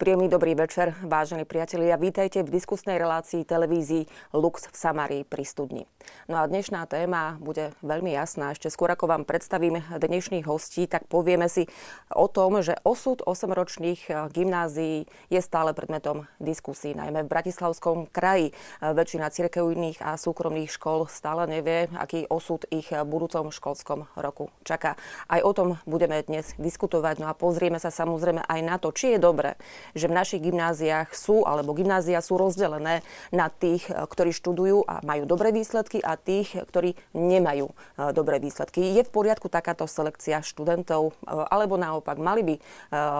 Príjemný dobrý večer, vážení priatelia. Vítajte v diskusnej relácii televízii Lux v Samarii pri studni. No a dnešná téma bude veľmi jasná. Ešte skôr ako vám predstavím dnešných hostí, tak povieme si o tom, že osud 8-ročných gymnázií je stále predmetom diskusí. Najmä v Bratislavskom kraji väčšina cirkevných a súkromných škôl stále nevie, aký osud ich v budúcom školskom roku čaká. Aj o tom budeme dnes diskutovať. No a pozrieme sa samozrejme aj na to, či je dobré, že v našich gymnáziách sú, alebo gymnázia sú rozdelené na tých, ktorí študujú a majú dobré výsledky a tých, ktorí nemajú dobré výsledky. Je v poriadku takáto selekcia študentov, alebo naopak mali by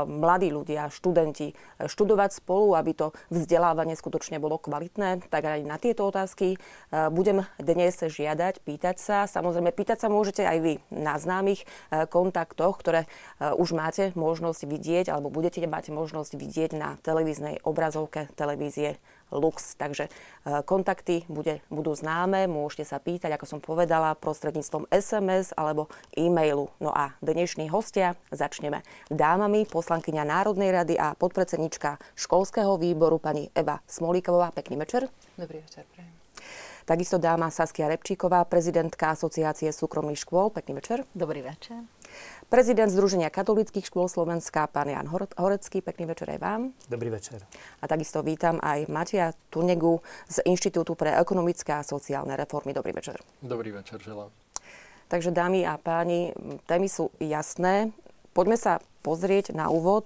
mladí ľudia, študenti študovať spolu, aby to vzdelávanie skutočne bolo kvalitné? Tak aj na tieto otázky budem dnes žiadať, pýtať sa. Samozrejme, pýtať sa môžete aj vy na známych kontaktoch, ktoré už máte možnosť vidieť, alebo budete mať možnosť vidieť na televíznej obrazovke televízie Lux. Takže kontakty budú známe, môžete sa pýtať, ako som povedala, prostredníctvom SMS alebo e-mailu. No a dnešní hostia začneme dámami, poslankyňa Národnej rady a podpredsednička školského výboru pani Eva Smolíková. Pekný večer. Dobrý večer, prajem. Takisto dáma Saskia Repčíková, prezidentka Asociácie súkromných škôl. Pekný večer. Dobrý večer. Prezident Združenia katolických škôl Slovenska, pán Ján Horecký. Pekný večer aj vám. Dobrý večer. A takisto vítam aj Mateja Tunegu z Inštitútu pre ekonomické a sociálne reformy. Dobrý večer. Dobrý večer, želám. Takže dámy a páni, témy sú jasné. Poďme sa pozrieť na úvod.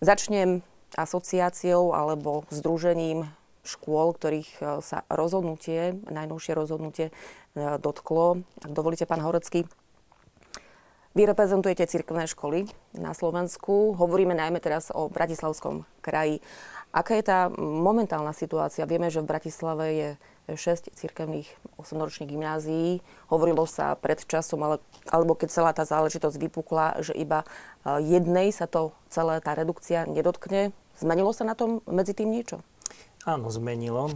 Začnem asociáciou alebo združením škôl, ktorých sa najnovšie rozhodnutie dotklo. Ak dovolíte, pán Horecký, vy reprezentujete cirkevné školy na Slovensku. Hovoríme najmä teraz o Bratislavskom kraji. Aká je tá momentálna situácia? Vieme, že v Bratislave je 6 cirkevných 8-ročných gymnázií. Hovorilo sa pred časom, alebo keď celá tá záležitosť vypukla, že iba jednej sa to celá tá redukcia nedotkne. Zmenilo sa na tom medzi tým niečo? Áno, zmenilo.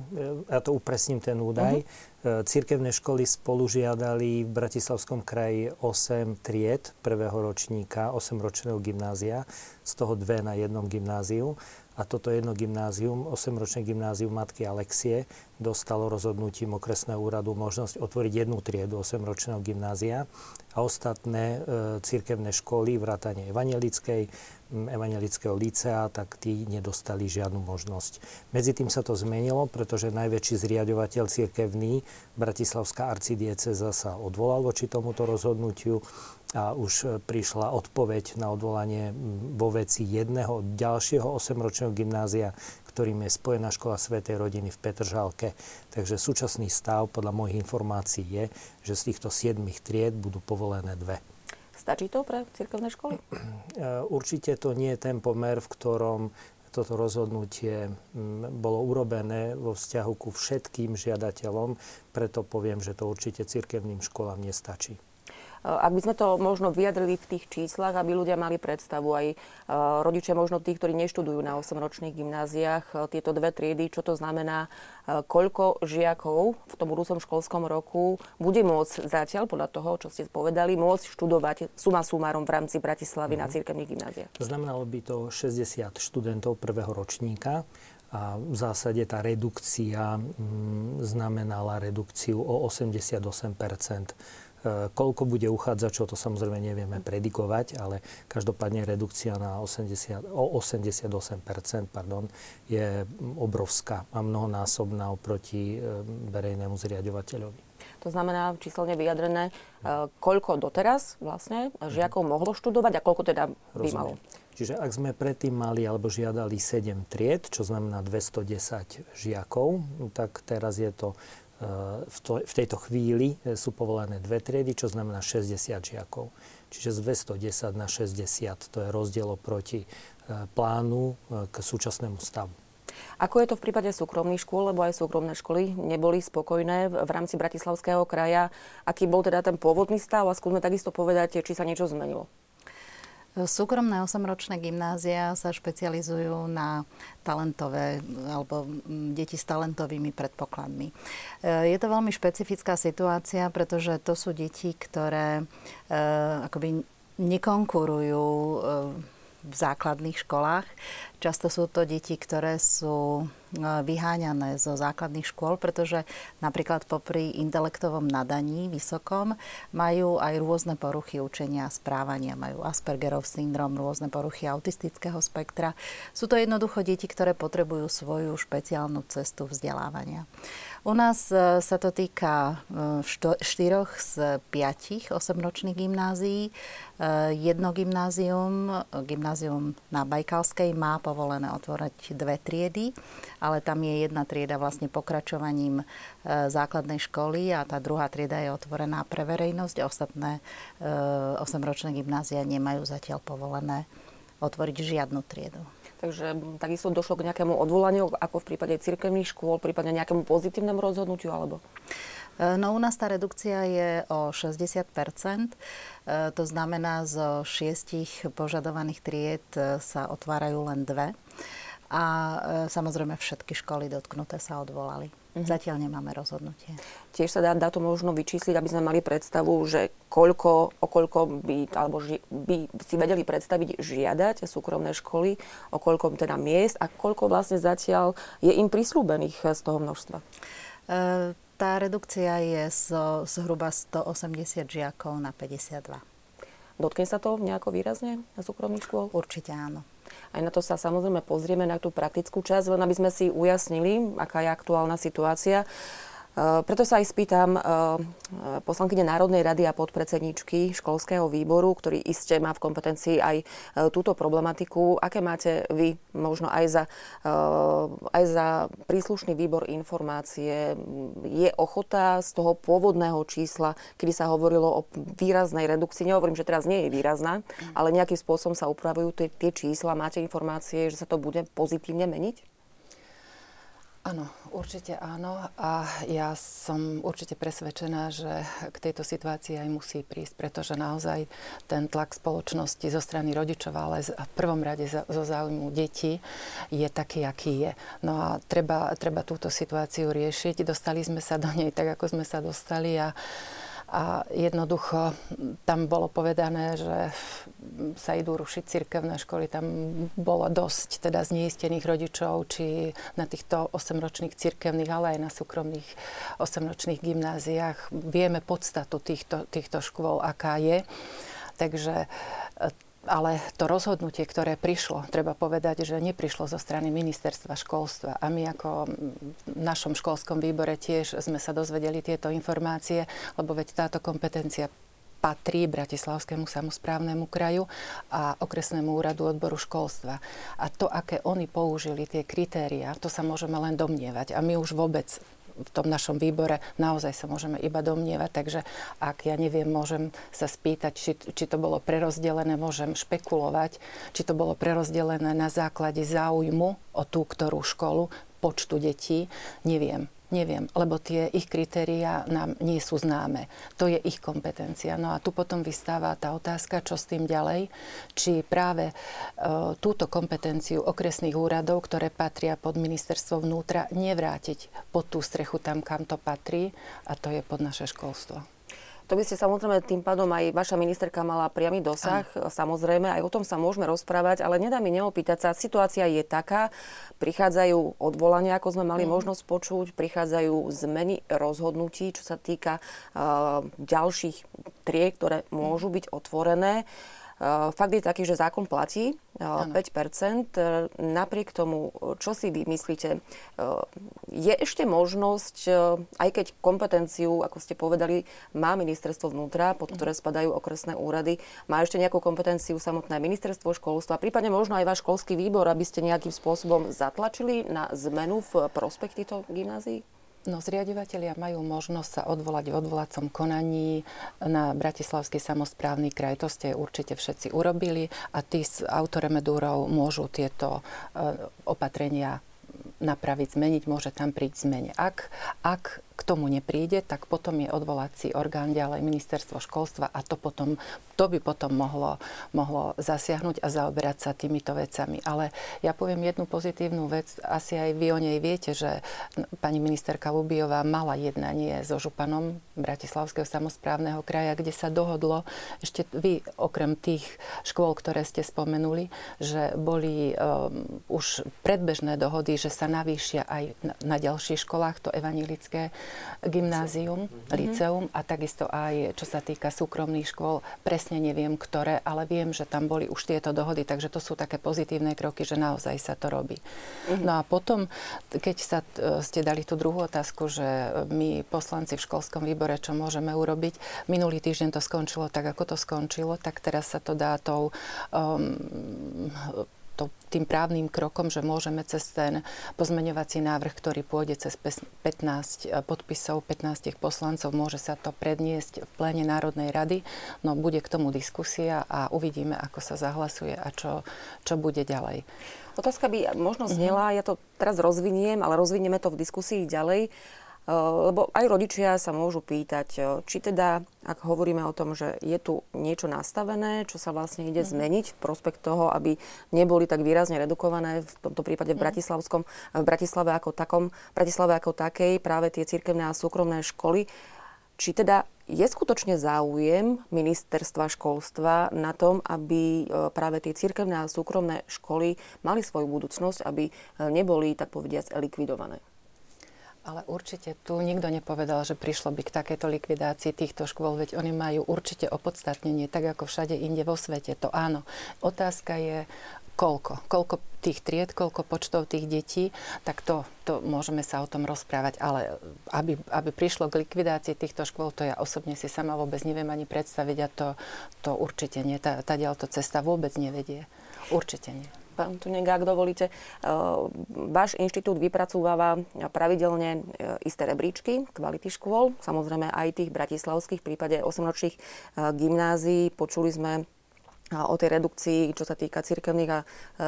Ja to upresním ten údaj. Cirkevné školy spolu žiadali v Bratislavskom kraji 8 tried prvého ročníka, 8-ročného gymnázia, z toho 2 na jednom gymnáziu. A toto jedno gymnázium, 8-ročné gymnázium Matky Alexie, dostalo rozhodnutím okresného úradu možnosť otvoriť jednu triedu 8-ročného gymnázia a ostatné cirkevné školy, vrátane evangelického lícea, tak tí nedostali žiadnu možnosť. Medzi tým sa to zmenilo, pretože najväčší zriaďovateľ cirkevný, Bratislavská arcidiecéza, sa odvolal voči tomuto rozhodnutiu a už prišla odpoveď na odvolanie vo veci jedného ďalšieho 8-ročného gymnázia, ktorým je Spojená škola Svätej rodiny v Petržalke. Takže súčasný stav podľa mojich informácií je, že z týchto 7 tried budú povolené 2. Stačí to pre cirkevné školy? Určite to nie je ten pomer, v ktorom toto rozhodnutie bolo urobené vo vzťahu ku všetkým žiadateľom, preto poviem, že to určite cirkevným školám nestačí. Ak by sme to možno vyjadrili v tých číslach, aby ľudia mali predstavu, aj rodičia možno tí, ktorí neštudujú na 8-ročných gymnáziách, tieto 2 triedy, čo to znamená, koľko žiakov v tom budúcom školskom roku bude môcť zatiaľ, podľa toho, čo ste povedali, môcť študovať suma sumárom v rámci Bratislavy na cirkevných gymnáziách? Znamenalo by to 60 študentov prvého ročníka. A v zásade tá redukcia znamenala redukciu o 88%. Koľko bude uchádzačov, to samozrejme nevieme predikovať, ale každopádne redukcia na 88% je obrovská a mnohonásobná oproti verejnému zriaďovateľovi. To znamená číselne vyjadrené, koľko doteraz vlastne žiakov mohlo študovať a koľko teda by malo. Čiže ak sme predtým mali alebo žiadali 7 tried, čo znamená 210 žiakov, tak teraz je to v tejto chvíli sú povolené 2 triedy, čo znamená 60 žiakov. Čiže z 210 na 60, to je rozdiel oproti plánu k súčasnému stavu. Ako je to v prípade súkromných škôl, lebo aj súkromné školy neboli spokojné v rámci Bratislavského kraja? Aký bol teda ten pôvodný stav a skúsme takisto povedať, či sa niečo zmenilo? Súkromné 8-ročné gymnázia sa špecializujú na talentové alebo deti s talentovými predpokladmi. Je to veľmi špecifická situácia, pretože to sú deti, ktoré akoby nekonkurujú v v základných školách. Často sú to deti, ktoré sú vyháňané zo základných škôl, pretože napríklad popri intelektovom nadaní vysokom majú aj rôzne poruchy učenia a správania. Majú Aspergerov syndrom, rôzne poruchy autistického spektra. Sú to jednoducho deti, ktoré potrebujú svoju špeciálnu cestu vzdelávania. U nás sa to týka 4 z 5 osemročných gymnázií. Jedno gymnázium na Bajkalskej má povolené otvoriť 2 triedy, ale tam je jedna trieda vlastne pokračovaním základnej školy a tá druhá trieda je otvorená pre verejnosť. Ostatné 8-ročné gymnázia nemajú zatiaľ povolené otvoriť žiadnu triedu. Takže takisto došlo k nejakému odvolaniu, ako v prípade cirkevných škôl, prípadne nejakému pozitívnemu rozhodnutiu, alebo? No u nás tá redukcia je o 60%. To znamená, zo 6 požadovaných tried sa otvárajú len 2. A samozrejme všetky školy dotknuté sa odvolali. Zatiaľ nemáme rozhodnutie. Tiež sa dá to možno vyčísliť, aby sme mali predstavu, že koľko by si vedeli predstaviť žiadať súkromné školy, o koľkom teda miest a koľko vlastne zatiaľ je im prislúbených z toho množstva? Tá redukcia je zhruba 180 žiakov na 52. Dotkne sa to nejako výrazne na súkromných škôl? Určite áno. Aj na to sa samozrejme pozrieme, na tú praktickú časť, len aby sme si ujasnili, aká je aktuálna situácia. Preto sa aj spýtam poslankyne Národnej rady a podpredsedničky školského výboru, ktorý iste má v kompetencii aj túto problematiku. Aké máte vy možno aj za príslušný výbor informácie? Je ochota z toho pôvodného čísla, kedy sa hovorilo o výraznej redukcii? Nehovorím, že teraz nie je výrazná, ale nejakým spôsobom sa upravujú tie čísla. Máte informácie, že sa to bude pozitívne meniť? Áno, určite áno a ja som určite presvedčená, že k tejto situácii aj musí prísť, pretože naozaj ten tlak spoločnosti zo strany rodičov, ale v prvom rade zo záujmu detí je taký, aký je. No a treba túto situáciu riešiť. Dostali sme sa do nej tak, ako sme sa dostali a jednoducho tam bolo povedané, že sa idú rušiť cirkevné školy. Tam bolo dosť teda zneistených rodičov, či na týchto 8-ročných cirkevných, ale aj na súkromných 8-ročných gymnáziách. Vieme podstatu týchto škôl, aká je. Takže ale to rozhodnutie, ktoré prišlo, treba povedať, že neprišlo zo strany ministerstva školstva. A my ako v našom školskom výbore tiež sme sa dozvedeli tieto informácie, lebo veď táto kompetencia patrí Bratislavskému samosprávnemu kraju a okresnému úradu odboru školstva. A to, aké oni použili, tie kritériá, to sa môžeme len domnievať. A my už vôbec v tom našom výbore naozaj sa môžeme iba domnievať, takže ak ja neviem, môžem sa spýtať, či to bolo prerozdelené, môžem špekulovať, či to bolo prerozdelené na základe záujmu o tú, ktorú školu, počtu detí, neviem, lebo tie ich kritériá nám nie sú známe. To je ich kompetencia. No a tu potom vystáva tá otázka, čo s tým ďalej, či práve túto kompetenciu okresných úradov, ktoré patria pod ministerstvo vnútra, nevrátiť pod tú strechu tam, kam to patrí, a to je pod naše školstvo. To by ste samozrejme tým pádom aj vaša ministerka mala priamy dosah. Aj. Samozrejme, aj o tom sa môžeme rozprávať, ale nedá mi neopýtať sa. Situácia je taká, prichádzajú odvolania, ako sme mali možnosť počuť, prichádzajú zmeny rozhodnutí, čo sa týka ďalších tried, ktoré môžu byť otvorené. Fakt je taký, že zákon platí 5%. Napriek tomu, čo si vymyslíte, je ešte možnosť, aj keď kompetenciu, ako ste povedali, má ministerstvo vnútra, pod ktoré spadajú okresné úrady, má ešte nejakú kompetenciu samotné ministerstvo školstva, prípadne možno aj váš školský výbor, aby ste nejakým spôsobom zatlačili na zmenu v prospech týchto gymnázií? No, zriaďovatelia majú možnosť sa odvolať v odvolacom konaní na Bratislavský samosprávny kraj. To ste určite všetci urobili a tí s autoremedúrov môžu tieto opatrenia napraviť, zmeniť, môže tam prísť zmene. Ak k tomu nepríde, tak potom je odvolací orgán ďalej ministerstvo školstva a to by potom mohlo zasiahnuť a zaoberať sa týmito vecami. Ale ja poviem jednu pozitívnu vec, asi aj vy o nej viete, že pani ministerka Lubiová mala jednanie so županom Bratislavského samosprávneho kraja, kde sa dohodlo, ešte vy okrem tých škôl, ktoré ste spomenuli, že boli už predbežné dohody, že sa navýšia aj na ďalších školách to evanjelické gymnázium, liceum a takisto aj, čo sa týka súkromných škôl, presne neviem ktoré, ale viem, že tam boli už tieto dohody, takže to sú také pozitívne kroky, že naozaj sa to robí. Mm-hmm. No a potom, keď ste dali tú druhú otázku, že my poslanci v školskom výbore, čo môžeme urobiť, minulý týždeň to skončilo tak, ako to skončilo, tak teraz sa to dá tým právnym krokom, že môžeme cez ten pozmeňovací návrh, ktorý pôjde cez 15 podpisov, 15 poslancov, môže sa to predniesť v pléne Národnej rady. No bude k tomu diskusia a uvidíme, ako sa zahlasuje a čo bude ďalej. Otázka by možno znela, ja to teraz rozviniem, ale rozvinieme to v diskusii ďalej, lebo aj rodičia sa môžu pýtať, či teda, ak hovoríme o tom, že je tu niečo nastavené, čo sa vlastne ide zmeniť v prospekt toho, aby neboli tak výrazne redukované, v tomto prípade v Bratislave ako takej, práve tie cirkevné a súkromné školy, či teda je skutočne záujem ministerstva školstva na tom, aby práve tie cirkevné a súkromné školy mali svoju budúcnosť, aby neboli, tak povediac, likvidované. Ale určite tu nikto nepovedal, že prišlo by k takejto likvidácii týchto škôl, veď oni majú určite opodstatnenie, tak ako všade inde vo svete, to áno. Otázka je, koľko tých tried, koľko počtov tých detí, tak to môžeme sa o tom rozprávať, ale aby prišlo k likvidácii týchto škôl, to ja osobne si sama vôbec neviem ani predstaviť a to určite nie, tá ďalto cesta vôbec nevedie, určite nie. Pán Tunega, ak dovolíte, váš inštitút vypracúva pravidelne isté rebríčky kvality škôl, samozrejme aj tých bratislavských, v prípade 8-ročných gymnázií. Počuli sme o tej redukcii, čo sa týka cirkevných a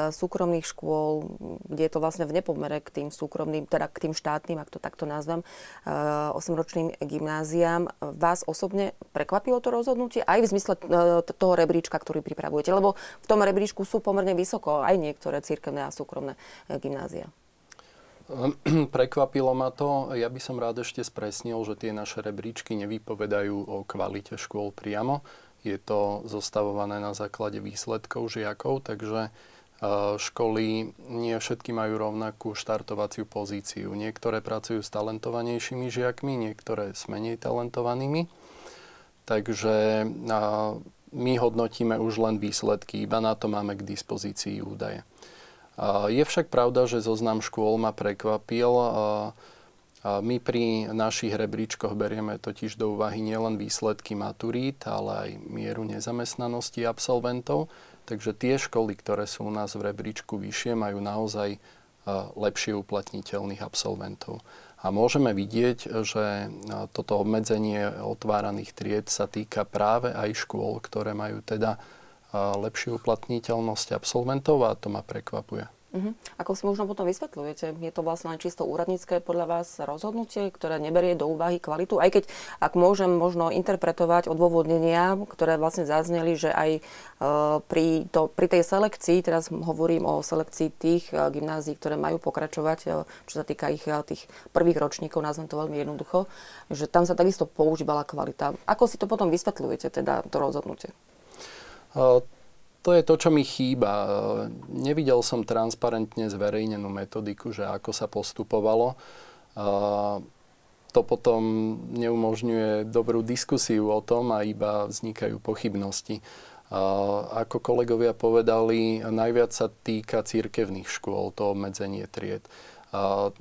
súkromných škôl, kde je to vlastne v nepomere k tým súkromným, teda k tým štátnym, ak to takto nazvem, 8-ročným gymnáziám. Vás osobne prekvapilo to rozhodnutie aj v zmysle toho rebríčka, ktorý pripravujete? Lebo v tom rebríčku sú pomerne vysoko aj niektoré cirkevné a súkromné gymnázia. Prekvapilo ma to. Ja by som rád ešte spresnil, že tie naše rebríčky nevypovedajú o kvalite škôl priamo. Je to zostavované na základe výsledkov žiakov, takže školy nie všetky majú rovnakú štartovaciu pozíciu. Niektoré pracujú s talentovanejšími žiakmi, niektoré s menej talentovanými. Takže my hodnotíme už len výsledky, iba na to máme k dispozícii údaje. Je však pravda, že zoznam škôl ma prekvapil. My pri našich rebríčkoch berieme totiž do úvahy nielen výsledky maturít, ale aj mieru nezamestnanosti absolventov. Takže tie školy, ktoré sú u nás v rebríčku vyššie, majú naozaj lepšie uplatniteľných absolventov. A môžeme vidieť, že toto obmedzenie otváraných tried sa týka práve aj škôl, ktoré majú teda lepšiu uplatniteľnosť absolventov a to ma prekvapuje. Ako si možno potom vysvetľujete? Je to vlastne len čisto úradnícke podľa vás rozhodnutie, ktoré neberie do úvahy kvalitu? Aj keď, ak môžem možno interpretovať odôvodnenia, ktoré vlastne zazneli, že aj pri tej selekcii, teraz hovorím o selekcii tých gymnázií, ktoré majú pokračovať, čo sa týka tých prvých ročníkov, nazvem to veľmi jednoducho, že tam sa takisto používala kvalita. Ako si to potom vysvetľujete, teda to rozhodnutie? To je to, čo mi chýba. Nevidel som transparentne zverejnenú metodiku, že ako sa postupovalo. To potom neumožňuje dobrú diskusiu o tom a iba vznikajú pochybnosti. Ako kolegovia povedali, najviac sa týka cirkevných škôl, to obmedzenie tried.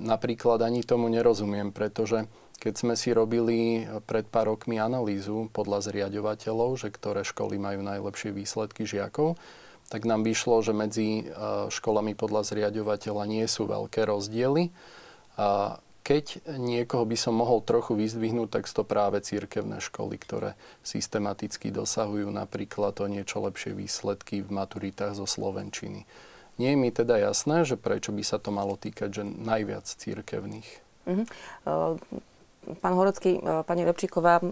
Napríklad ani tomu nerozumiem, pretože keď sme si robili pred pár rokmi analýzu podľa zriaďovateľov, že ktoré školy majú najlepšie výsledky žiakov, tak nám vyšlo, že medzi školami podľa zriaďovateľa nie sú veľké rozdiely. A keď niekoho by som mohol trochu vyzdvihnúť, tak sú to práve cirkevné školy, ktoré systematicky dosahujú napríklad o niečo lepšie výsledky v maturitách zo slovenčiny. Nie je mi teda jasné, že prečo by sa to malo týkať, že najviac cirkevných. Pán Horecký, pani Repčíková,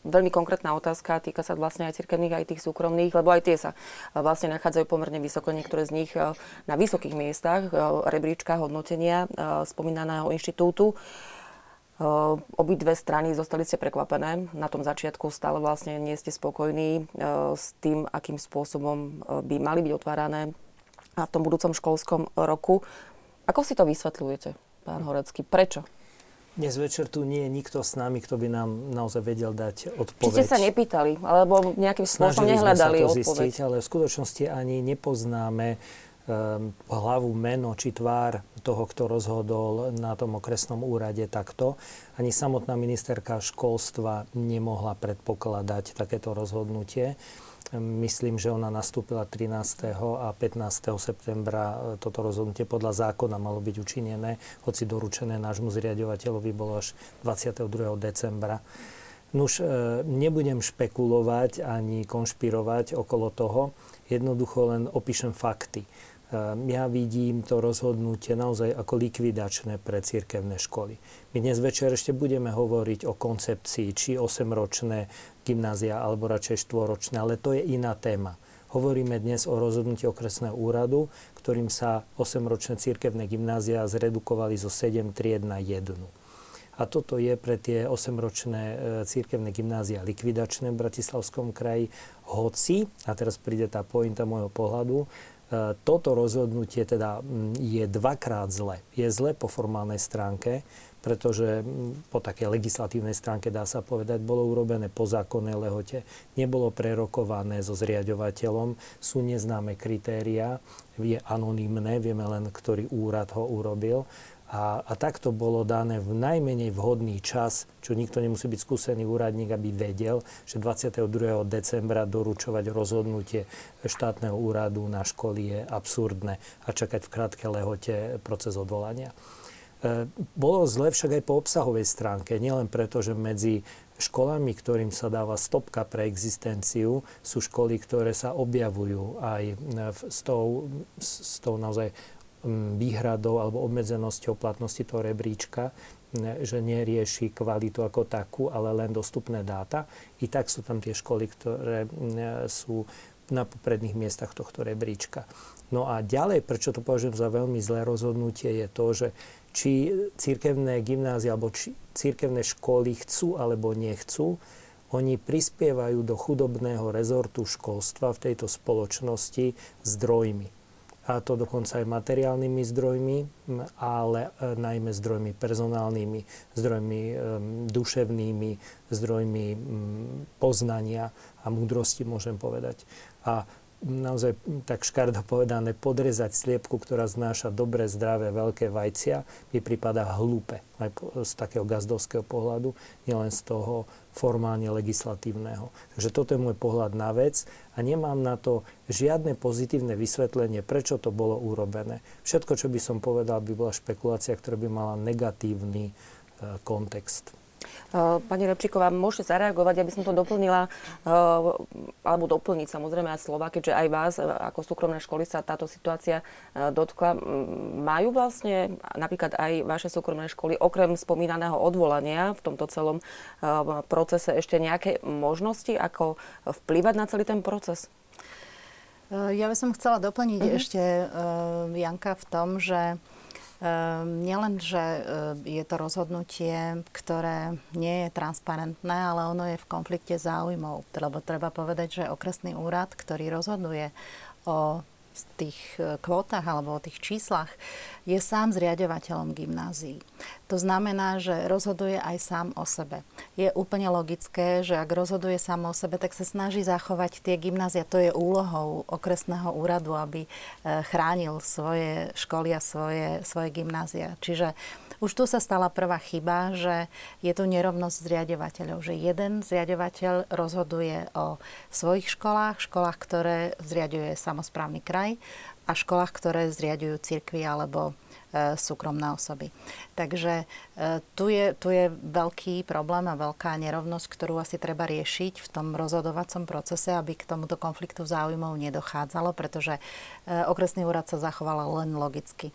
veľmi konkrétna otázka, týka sa vlastne aj cirkevných, aj tých súkromných, lebo aj tie sa vlastne nachádzajú pomerne vysoko, niektoré z nich na vysokých miestach, rebríčka hodnotenia spomínaného inštitútu. Obidve strany zostali ste prekvapené. Na tom začiatku stále vlastne nie ste spokojní s tým, akým spôsobom by mali byť otvárané v tom budúcom školskom roku. Ako si to vysvetľujete, pán Horecký? Prečo? Dnes večer tu nie je nikto s nami, kto by nám naozaj vedel dať odpoveď. Či ste sa nepýtali, alebo nejakým spôsobom nehľadali odpoveď? Snažili sme sa to zistiť, ale v skutočnosti ani nepoznáme hlavu, meno či tvár toho, kto rozhodol na tom okresnom úrade takto. Ani samotná ministerka školstva nemohla predpokladať takéto rozhodnutie. Myslím, že ona nastúpila 13. a 15. septembra. Toto rozhodnutie podľa zákona malo byť učinené, hoci doručené nášmu zriaďovateľovi bolo až 22. decembra. Nuž, nebudem špekulovať ani konšpirovať okolo toho. Jednoducho len opíšem fakty. Ja vidím to rozhodnutie naozaj ako likvidačné pre cirkevné školy. My dnes večer ešte budeme hovoriť o koncepcii, či 8-ročné gymnázia, alebo radšej 4-ročné, ale to je iná téma. Hovoríme dnes o rozhodnutí okresného úradu, ktorým sa 8-ročné cirkevné gymnázia zredukovali zo 7 tried na 1. A toto je pre tie 8-ročné cirkevné gymnázia likvidačné v Bratislavskom kraji. Hoci, a teraz príde tá pointa môjho pohľadu, toto rozhodnutie teda je dvakrát zle. Je zle po formálnej stránke, pretože po takej legislatívnej stránke, dá sa povedať, bolo urobené po zákonnej lehote, nebolo prerokované so zriaďovateľom, sú neznáme kritériá, je anonymné, vieme len, ktorý úrad ho urobil. A takto bolo dané v najmenej vhodný čas, čo nikto nemusí byť skúsený úradník, aby vedel, že 22. decembra doručovať rozhodnutie štátneho úradu na školy je absurdné a čakať v krátkej lehote proces odvolania. Bolo zle však aj po obsahovej stránke, nielen preto, že medzi školami, ktorým sa dáva stopka pre existenciu, sú školy, ktoré sa objavujú aj s tou naozaj výhradou alebo obmedzenosťou platnosti toho rebríčka, že nerieši kvalitu ako takú, ale len dostupné dáta. I tak sú tam tie školy, ktoré sú na popredných miestach tohto rebríčka. No a ďalej, prečo to považujem za veľmi zlé rozhodnutie, je to, že či cirkevné gymnázia alebo či cirkevné školy chcú alebo nechcú, oni prispievajú do chudobného rezortu školstva v tejto spoločnosti zdrojmi. A to dokonca aj materiálnymi zdrojmi, ale najmä zdrojmi personálnymi, zdrojmi duševnými, zdrojmi poznania a múdrosti, môžem povedať. A naozaj, tak škardo povedané, podrezať sliepku, ktorá znáša dobre, zdravé, veľké vajcia, mi pripadá hlúpe aj z takého gazdovského pohľadu, nielen z toho formálne legislatívneho. Takže toto je môj pohľad na vec a nemám na to žiadne pozitívne vysvetlenie, prečo to bolo urobené. Všetko, čo by som povedal, by bola špekulácia, ktorá by mala negatívny kontext. Pani Repčíková, môžete zareagovať, aby som to doplnila, alebo doplniť samozrejme aj slova, keďže aj vás, ako súkromné školy, sa táto situácia dotkla. Majú vlastne napríklad aj vaše súkromné školy, okrem spomínaného odvolania v tomto celom procese, ešte nejaké možnosti, ako vplývať na celý ten proces? Ja by som chcela doplniť ešte Janka v tom, že nielen, že je to rozhodnutie, ktoré nie je transparentné, ale ono je v konflikte záujmov. Lebo treba povedať, že okresný úrad, ktorý rozhoduje o tých kvótach alebo o tých číslach, je sám zriaďovateľom gymnázií. To znamená, že rozhoduje aj sám o sebe. Je úplne logické, že ak rozhoduje sám o sebe, tak sa snaží zachovať tie gymnázia. To je úlohou okresného úradu, aby chránil svoje školy a svoje gymnázia. Čiže už tu sa stala prvá chyba, že je tu nerovnosť zriaďovateľov. Že jeden zriaďovateľ rozhoduje o svojich školách, školách, ktoré zriaďuje samosprávny kraj, a školách, ktoré zriaďujú cirkvi alebo súkromné osoby. Takže tu je veľký problém a veľká nerovnosť, ktorú asi treba riešiť v tom rozhodovacom procese, aby k tomuto konfliktu záujmov nedochádzalo, pretože okresný úrad sa zachoval len logicky.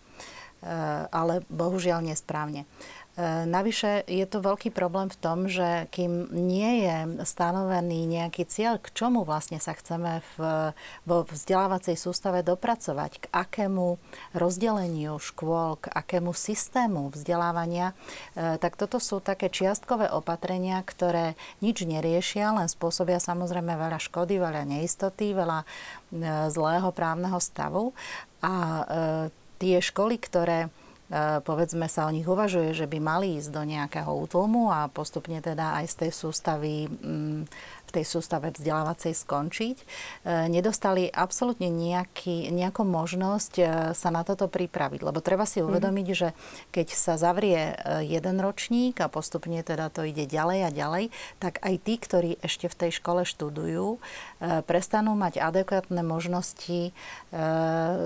ale bohužiaľ nesprávne. Navyše je to veľký problém v tom, že kým nie je stanovený nejaký cieľ, k čomu vlastne sa chceme vo vzdelávacej sústave dopracovať, k akému rozdeleniu škôl, k akému systému vzdelávania, tak toto sú také čiastkové opatrenia, ktoré nič neriešia, len spôsobia samozrejme veľa škody, veľa neistoty, veľa zlého právneho stavu. A tie školy, ktoré povedzme sa o nich uvažuje, že by mali ísť do nejakého útlmu a postupne teda aj z tej sústavy, v tej sústave vzdelávacej skončiť, nedostali absolútne nejakú možnosť sa na toto pripraviť. Lebo treba si uvedomiť, že keď sa zavrie jeden ročník a postupne teda to ide ďalej a ďalej, tak aj tí, ktorí ešte v tej škole študujú, prestanú mať adekvátne možnosti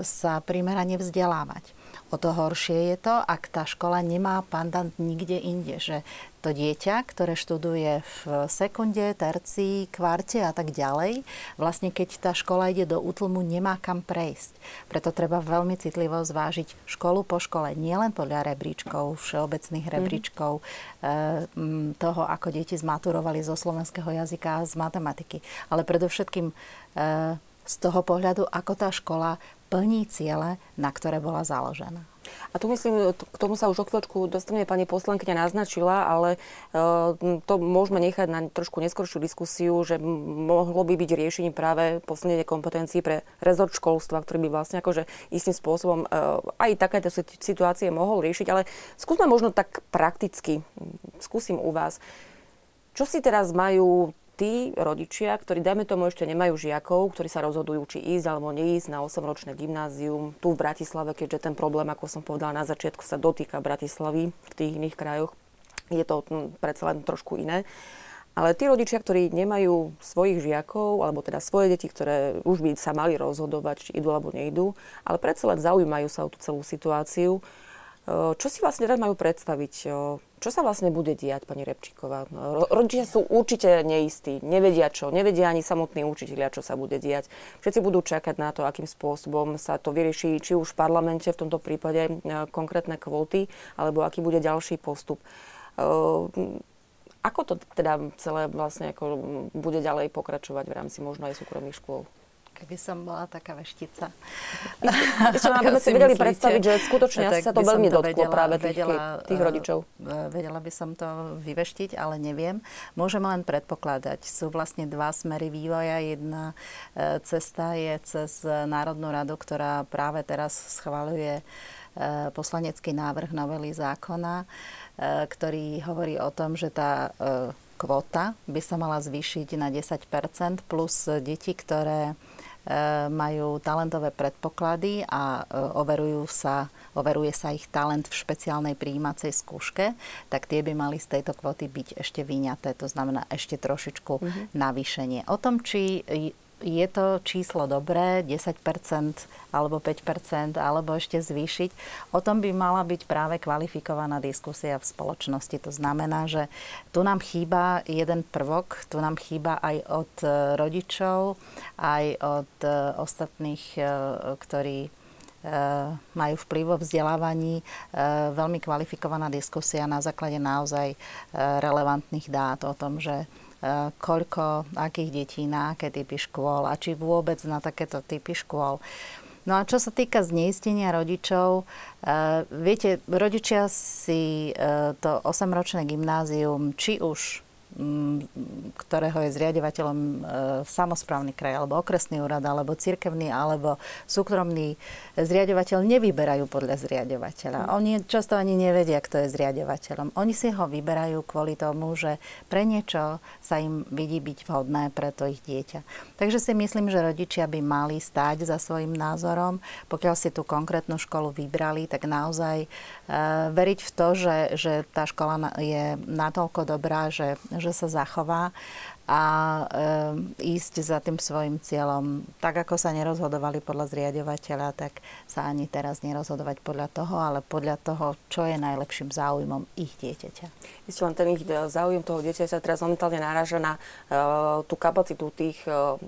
sa primerane vzdelávať. O to horšie je to, ak tá škola nemá pandant nikde inde, že to dieťa, ktoré študuje v sekunde, tercii, kvarte a tak ďalej, vlastne keď tá škola ide do útlmu, nemá kam prejsť. Preto treba veľmi citlivo zvážiť školu po škole, nielen podľa rebríčkov, všeobecných rebríčkov, toho, ako deti zmaturovali zo slovenského jazyka a z matematiky, ale predovšetkým z toho pohľadu, ako tá škola plní ciele, na ktoré bola založená. A tu myslím, k tomu sa už o chvíľočku dostaneme, pani poslankyňa naznačila, ale to môžeme nechať na trošku neskoršiu diskusiu, že mohlo by byť riešením práve posilnenie kompetencií pre rezort školstva, ktorý by vlastne akože istým spôsobom aj takéto situácie mohol riešiť, ale skúsme možno tak prakticky, skúsim u vás. Čo si teraz majú tí rodičia, ktorí, dajme tomu, ešte nemajú žiakov, ktorí sa rozhodujú, či ísť alebo neísť na 8-ročné gymnázium tu v Bratislave, keďže ten problém, ako som povedala na začiatku, sa dotýka Bratislavy, v tých iných krajoch je to predsa len trošku iné. Ale tí rodičia, ktorí nemajú svojich žiakov, alebo teda svoje deti, ktoré už by sa mali rozhodovať, či idú alebo neidú, ale predsa len zaujímajú sa o tú celú situáciu. Čo si vlastne teraz majú predstaviť? Čo sa vlastne bude diať, pani Repčíková? Rodičia sú určite neistí, nevedia čo, nevedia ani samotní učitelia, čo sa bude diať. Všetci budú čakať na to, akým spôsobom sa to vyrieši, či už v parlamente, v tomto prípade konkrétne kvóty, alebo aký bude ďalší postup. Ako to teda celé vlastne ako bude ďalej pokračovať v rámci možno aj súkromných škôl? Keby som bola taká veštica. Ešte aby si vedeli predstaviť, že skutočne asi sa to veľmi dotklo práve tých rodičov. Vedela by som to vyveštiť, ale neviem. Môžem len predpokladať. Sú vlastne dva smery vývoja. Jedna cesta je cez Národnú radu, ktorá práve teraz schvaľuje poslanecký návrh novely zákona, ktorý hovorí o tom, že tá kvóta by sa mala zvýšiť na 10% plus deti, ktoré majú talentové predpoklady a overuje sa ich talent v špeciálnej prijímacej skúške, tak tie by mali z tejto kvoty byť ešte vyňaté, to znamená ešte trošičku navýšenie. O tom, či je to číslo dobré, 10% alebo 5% alebo ešte zvýšiť, o tom by mala byť práve kvalifikovaná diskusia v spoločnosti. To znamená, že tu nám chýba jeden prvok, tu nám chýba aj od rodičov, aj od ostatných, ktorí majú vplyv vo vzdelávaní, veľmi kvalifikovaná diskusia na základe naozaj relevantných dát o tom, že koľko, akých detí, na aké typy škôl a či vôbec na takéto typy škôl. No a čo sa týka zneistenia rodičov, viete, rodičia si to 8-ročné gymnázium, či už ktorého je zriaďovateľom samosprávny kraj, alebo okresný úrad, alebo cirkevný, alebo súkromný zriaďovateľ, nevyberajú podľa zriaďovateľa. Oni často ani nevedia, kto je zriaďovateľom. Oni si ho vyberajú kvôli tomu, že pre niečo sa im vidí byť vhodné pre to ich dieťa. Takže si myslím, že rodičia by mali stáť za svojím názorom. Pokiaľ si tú konkrétnu školu vybrali, tak naozaj veriť v to, že tá škola je natoľko dobrá, že sa zachová a ísť za tým svojim cieľom. Tak, ako sa nerozhodovali podľa zriaďovateľa, tak sa ani teraz nerozhodovať podľa toho, ale podľa toho, čo je najlepším záujmom ich dieťaťa. Ešte len ten ich záujem toho dieťaťa teraz momentálne naráža na tú kapacitu tých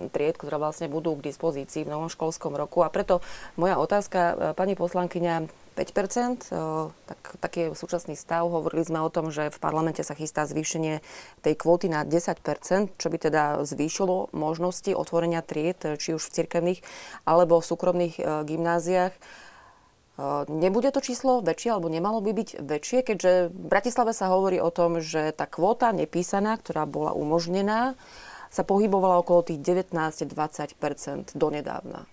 tried, ktoré vlastne budú k dispozícii v novom školskom roku. A preto moja otázka, pani poslankyňa, 5%, taký je súčasný stav. Hovorili sme o tom, že v parlamente sa chystá zvýšenie tej kvóty na 10%, čo by teda zvýšilo možnosti otvorenia tried, či už v cirkevných alebo v súkromných gymnáziách. Nebude to číslo väčšie, alebo nemalo by byť väčšie, keďže v Bratislave sa hovorí o tom, že tá kvóta nepísaná, ktorá bola umožnená, sa pohybovala okolo tých 19-20% donedávna.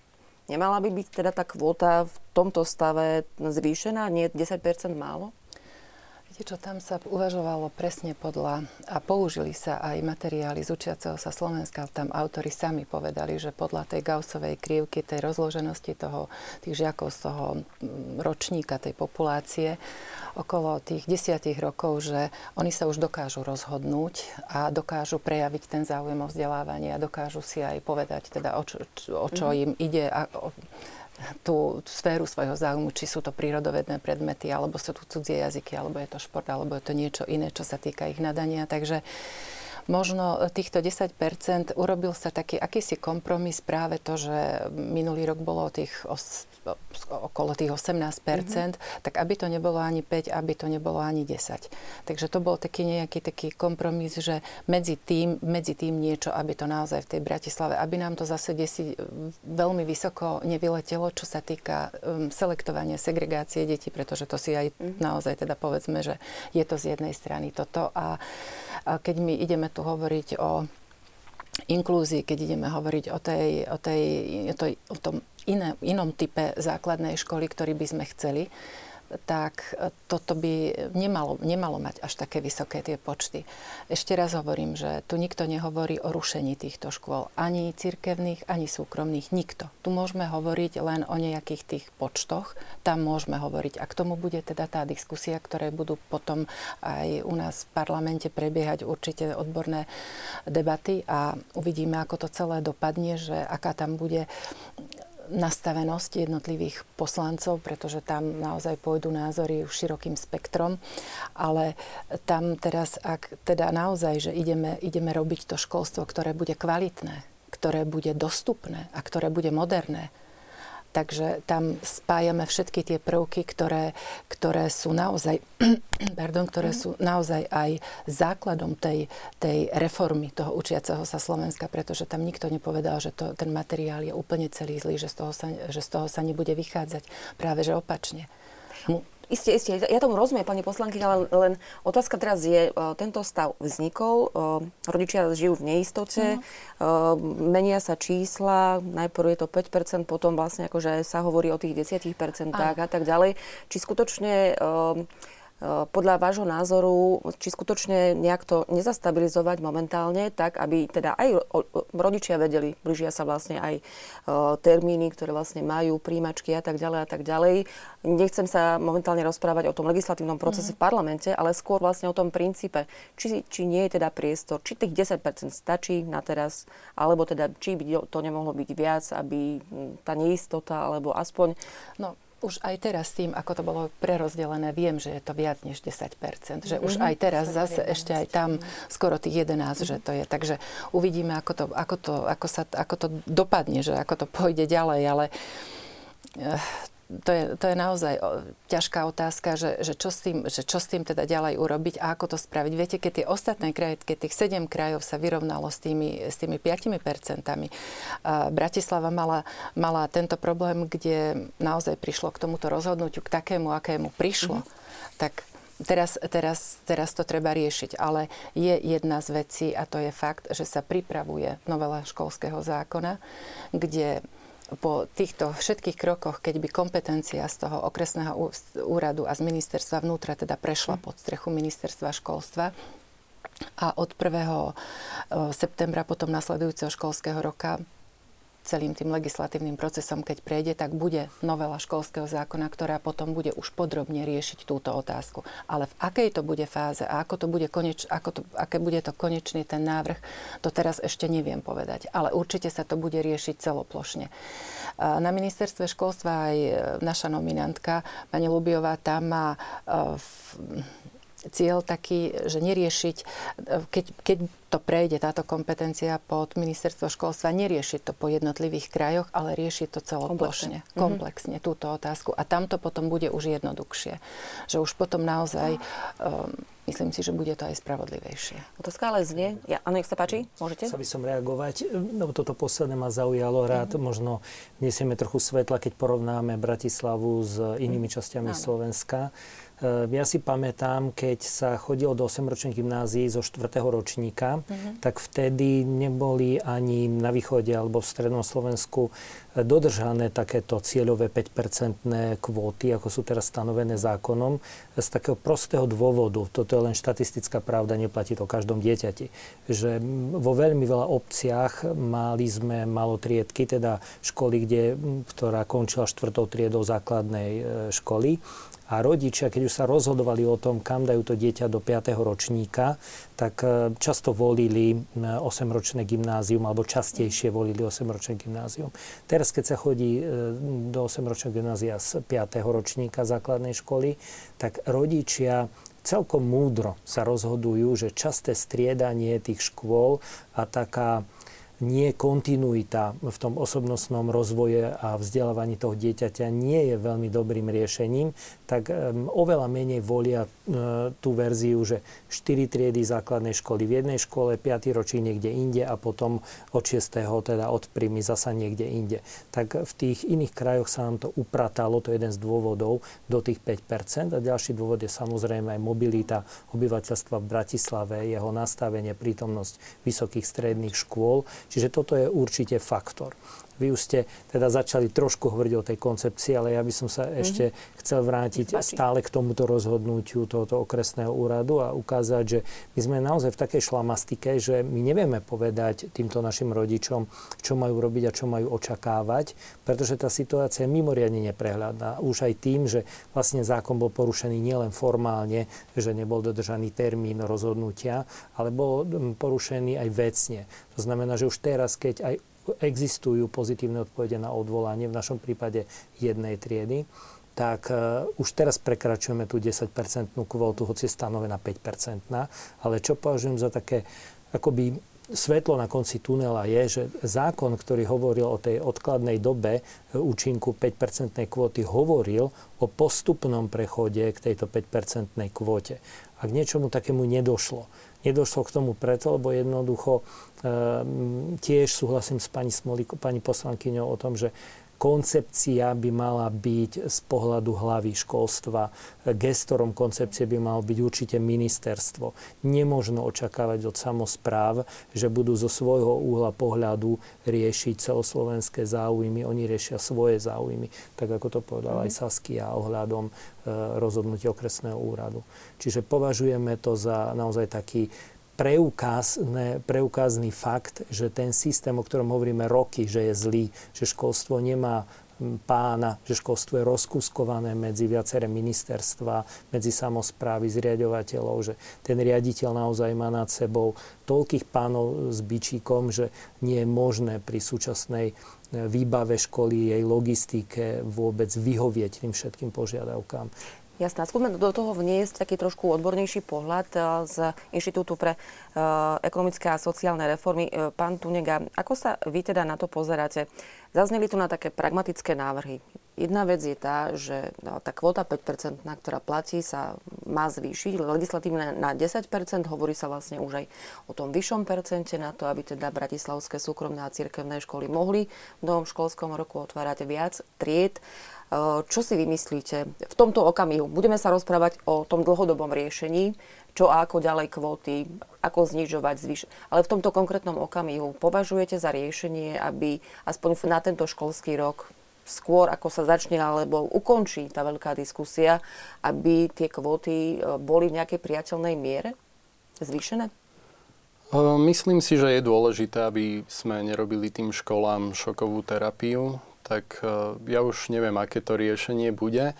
Nemala by byť teda tá kvóta v tomto stave zvýšená? Nie 10% málo? Viete čo, tam sa uvažovalo presne podľa, a použili sa aj materiály z Učiaceho sa Slovenska, tam autori sami povedali, že podľa tej Gaussovej krivky, tej rozloženosti toho, tých žiakov z toho ročníka, tej populácie, okolo tých 10 rokov, že oni sa už dokážu rozhodnúť a dokážu prejaviť ten záujem o vzdelávanie a dokážu si aj povedať, teda, o čo im ide a tú sféru svojho záujmu, či sú to prírodovedné predmety, alebo sú tu cudzie jazyky, alebo je to šport, alebo je to niečo iné, čo sa týka ich nadania. Takže možno týchto 10% urobil sa taký akýsi kompromis, práve to, že minulý rok bolo okolo tých 18%, tak aby to nebolo ani 5, aby to nebolo ani 10. Takže to bol taký nejaký taký kompromis, že medzi tým niečo, aby to naozaj v tej Bratislave, aby nám to zase veľmi vysoko nevyletelo, čo sa týka selektovania, segregácie detí, pretože to si aj naozaj teda povedzme, že je to z jednej strany toto a keď my ideme tu hovoriť o inklúzii, keď ideme hovoriť o tom inom type základnej školy, ktorý by sme chceli, tak toto by nemalo mať až také vysoké tie počty. Ešte raz hovorím, že tu nikto nehovorí o rušení týchto škôl. Ani cirkevných, ani súkromných. Nikto. Tu môžeme hovoriť len o nejakých tých počtoch. Tam môžeme hovoriť. A k tomu bude teda tá diskusia, ktoré budú potom aj u nás v parlamente prebiehať určite odborné debaty a uvidíme, ako to celé dopadne, že aká tam bude nastavenosť jednotlivých poslancov, pretože tam naozaj pôjdu názory širokým spektrom, ale tam teraz, ak teda naozaj, že ideme robiť to školstvo, ktoré bude kvalitné, ktoré bude dostupné a ktoré bude moderné, takže tam spájame všetky tie prvky, ktoré sú naozaj, sú naozaj aj základom tej reformy toho Učiaceho sa Slovenska, pretože tam nikto nepovedal, že ten materiál je úplne celý zlý, že z toho sa nebude vychádzať. Práve že opačne. Isté. Ja tomu rozumiem, pani poslankyňa, len otázka teraz je, tento stav vznikol, rodičia žijú v neistote, menia sa čísla, najprv je to 5%, potom vlastne akože sa hovorí o tých 10% a tak ďalej. Či skutočne podľa vášho názoru, či skutočne nejak to nezastabilizovať momentálne, tak aby teda aj rodičia vedeli, blížia sa vlastne aj termíny, ktoré vlastne majú, príjmačky a tak ďalej. Nechcem sa momentálne rozprávať o tom legislatívnom procese v parlamente, ale skôr vlastne o tom princípe, či nie je teda priestor, či tých 10% stačí na teraz, alebo teda či by to nemohlo byť viac, aby tá neistota, alebo aspoň... No, už aj teraz tým, ako to bolo prerozdelené, viem, že je to viac než 10%. Že už aj teraz zase ešte aj tam skoro tých 11, že to je. Takže uvidíme, ako to dopadne, že ako to pôjde ďalej. Ale to je naozaj ťažká otázka, že čo s tým teda ďalej urobiť a ako to spraviť. Viete, keď tie ostatné kraje, keď tých 7 krajov sa vyrovnalo s tými 5%, Bratislava mala tento problém, kde naozaj prišlo k tomuto rozhodnutiu, k takému, akému prišlo, tak teraz to treba riešiť, ale je jedna z vecí a to je fakt, že sa pripravuje novela školského zákona, kde po týchto všetkých krokoch, keď by kompetencia z toho okresného úradu a z ministerstva vnútra teda prešla pod strechu ministerstva školstva a od 1. septembra potom nasledujúceho školského roka celým tým legislatívnym procesom, keď prejde, tak bude novela školského zákona, ktorá potom bude už podrobne riešiť túto otázku. Ale v akej to bude fáze a aké bude to konečný ten návrh, to teraz ešte neviem povedať. Ale určite sa to bude riešiť celoplošne. Na ministerstve školstva aj naša nominantka, pani Lubiová, tam má cieľ taký, že neriešiť, keď to prejde táto kompetencia pod ministerstvo školstva, neriešiť to po jednotlivých krajoch, ale riešiť to celoplošne, komplexne túto otázku. A tamto potom bude už jednoduchšie. Že už potom naozaj, myslím si, že bude to aj spravodlivejšie. Otázka ale znie. Áno, nech sa páči, môžete? Chcel by som reagovať, no toto posledné ma zaujalo rád. Možno nesieme trochu svetla, keď porovnáme Bratislavu s inými časťami Slovenska. Ja si pamätám, keď sa chodilo do 8-ročných gymnázií zo 4. ročníka, tak vtedy neboli ani na východe alebo v strednom Slovensku dodržané takéto cieľové 5% kvóty, ako sú teraz stanovené zákonom, z takého prostého dôvodu. Toto je len štatistická pravda, neplatí to každom dieťati. Že vo veľmi veľa obciach mali sme malotriedky, teda školy, ktorá končila 4. triedou základnej školy. A rodičia, keď už sa rozhodovali o tom, kam dajú to dieťa do 5. ročníka, tak často volili 8-ročné gymnázium, alebo častejšie volili 8-ročné gymnázium. Teraz, keď sa chodí do 8-ročného gymnázia z 5. ročníka základnej školy, tak rodičia celkom múdro sa rozhodujú, že časté striedanie tých škôl a taká nie kontinuita v tom osobnostnom rozvoje a vzdelávaní toho dieťaťa nie je veľmi dobrým riešením, tak oveľa menej volia tú verziu, že 4 triedy základnej školy v jednej škole, 5. ročí niekde inde a potom od 6. teda od príjmy zasa niekde inde. Tak v tých iných krajoch sa nám to upratalo, to je jeden z dôvodov, do tých 5%. A ďalší dôvod je samozrejme aj mobilita obyvateľstva v Bratislave, jeho nastavenie, prítomnosť vysokých stredných škôl. Čiže toto je určite faktor. Vy už ste teda začali trošku hovoriť o tej koncepcii, ale ja by som sa ešte chcel vrátiť stále k tomuto rozhodnutiu tohoto okresného úradu a ukázať, že my sme naozaj v takej šlamastike, že my nevieme povedať týmto našim rodičom, čo majú robiť a čo majú očakávať, pretože tá situácia je mimoriadne neprehľadná. Už aj tým, že vlastne zákon bol porušený nielen formálne, že nebol dodržaný termín rozhodnutia, ale bol porušený aj vecne. To znamená, že už teraz, keď aj existujú pozitívne odpovede na odvolanie, v našom prípade jednej triedy, tak už teraz prekračujeme tú 10-percentnú kvótu, hoci je stanovená 5-percentná. Ale čo považujem za také akoby svetlo na konci tunela je, že zákon, ktorý hovoril o tej odkladnej dobe účinku 5-percentnej kvóty, hovoril o postupnom prechode k tejto 5-percentnej kvóte. A k niečomu takému nedošlo. Nedošlo k tomu preto, lebo jednoducho tiež súhlasím s pani poslankyňou o tom, že koncepcia by mala byť z pohľadu hlavy školstva. Gestorom koncepcie by malo byť určite ministerstvo. Nemožno očakávať od samospráv, že budú zo svojho uhla pohľadu riešiť celoslovenské záujmy. Oni riešia svoje záujmy. Tak ako to povedala aj Saskia ohľadom rozhodnutia okresného úradu. Čiže považujeme to za naozaj taký preukázny fakt, že ten systém, o ktorom hovoríme roky, že je zlý, že školstvo nemá pána, že školstvo je rozkuskované medzi viaceré ministerstva, medzi samosprávy, zriaďovateľov, že ten riaditeľ naozaj má nad sebou toľkých pánov s bičíkom, že nie je možné pri súčasnej výbave školy, jej logistike vôbec vyhovieť tým všetkým požiadavkám. Jasná, skúsme do toho vniesť taký trošku odbornejší pohľad z Inštitútu pre ekonomické a sociálne reformy. Pán Tunega, ako sa vy teda na to pozeráte? Zazneli tu na také pragmatické návrhy. Jedna vec je tá, že tá kvóta 5%, ktorá platí, sa má zvýšiť legislatívne na 10%. Hovorí sa vlastne už aj o tom vyššom percente na to, aby teda bratislavské súkromné a cirkevné školy mohli v novom školskom roku otvárať viac tried. Čo si vymyslíte v tomto okamihu? Budeme sa rozprávať o tom dlhodobom riešení, čo a ako ďalej kvóty, ako znižovať, zvyšovať. Ale v tomto konkrétnom okamihu považujete za riešenie, aby aspoň na tento školský rok skôr, ako sa začne alebo ukončí tá veľká diskusia, aby tie kvóty boli v nejakej priateľnej miere zvýšené? Myslím si, že je dôležité, aby sme nerobili tým školám šokovú terapiu. Tak ja už neviem, aké to riešenie bude,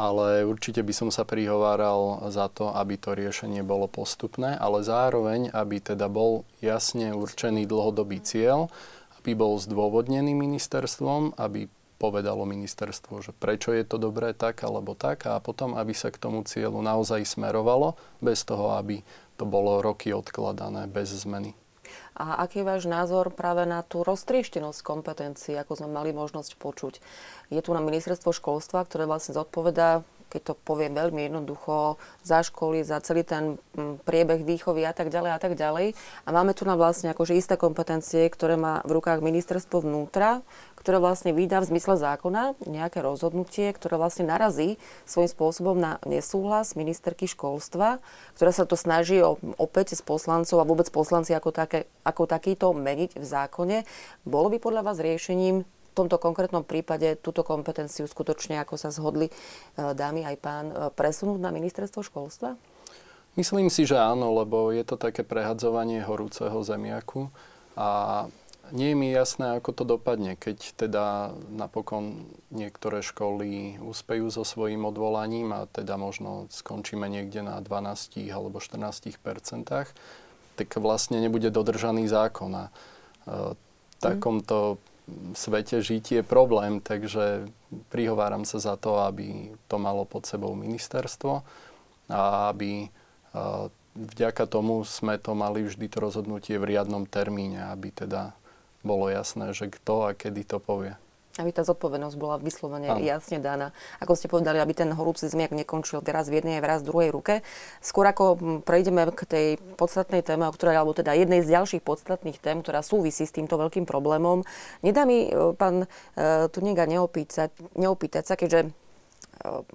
ale určite by som sa prihováral za to, aby to riešenie bolo postupné, ale zároveň, aby teda bol jasne určený dlhodobý cieľ, aby bol zdôvodnený ministerstvom, aby povedalo ministerstvo, že prečo je to dobré tak alebo tak a potom, aby sa k tomu cieľu naozaj smerovalo, bez toho, aby to bolo roky odkladané bez zmeny. A aký je váš názor práve na tú roztrieštenosť kompetencií, ako sme mali možnosť počuť? Je tu na ministerstvo školstva, ktoré vlastne zodpovedá, keď to poviem veľmi jednoducho, za školy, za celý ten priebeh výchovy a tak ďalej a tak ďalej. A máme tu na vlastne akože isté kompetencie, ktoré má v rukách ministerstvo vnútra, ktoré vlastne vydá v zmysle zákona nejaké rozhodnutie, ktoré vlastne narazí svojím spôsobom na nesúhlas ministerky školstva, ktorá sa to snaží opäť s poslancov a vôbec poslanci ako takýto meniť v zákone. Bolo by podľa vás riešením v tomto konkrétnom prípade túto kompetenciu skutočne, ako sa zhodli dámy aj pán, presunúť na ministerstvo školstva? Myslím si, že áno, lebo je to také prehadzovanie horúceho zemiaku a nie je mi jasné, ako to dopadne, keď teda napokon niektoré školy úspejú so svojím odvolaním a teda možno skončíme niekde na 12 alebo 14%, tak vlastne nebude dodržaný zákon. A v takomto svete žiť je problém, takže prihováram sa za to, aby to malo pod sebou ministerstvo a aby vďaka tomu sme to mali vždy to rozhodnutie v riadnom termíne, aby teda bolo jasné, že kto a kedy to povie. Aby tá zodpovednosť bola vyslovene jasne daná. Ako ste povedali, aby ten horúci zmiak nekončil teraz v jednej a v druhej ruke. Skôr ako prejdeme k tej podstatnej téme, alebo teda jednej z ďalších podstatných tém, ktorá súvisí s týmto veľkým problémom, nedá mi pán Tunega neopýtať sa, keďže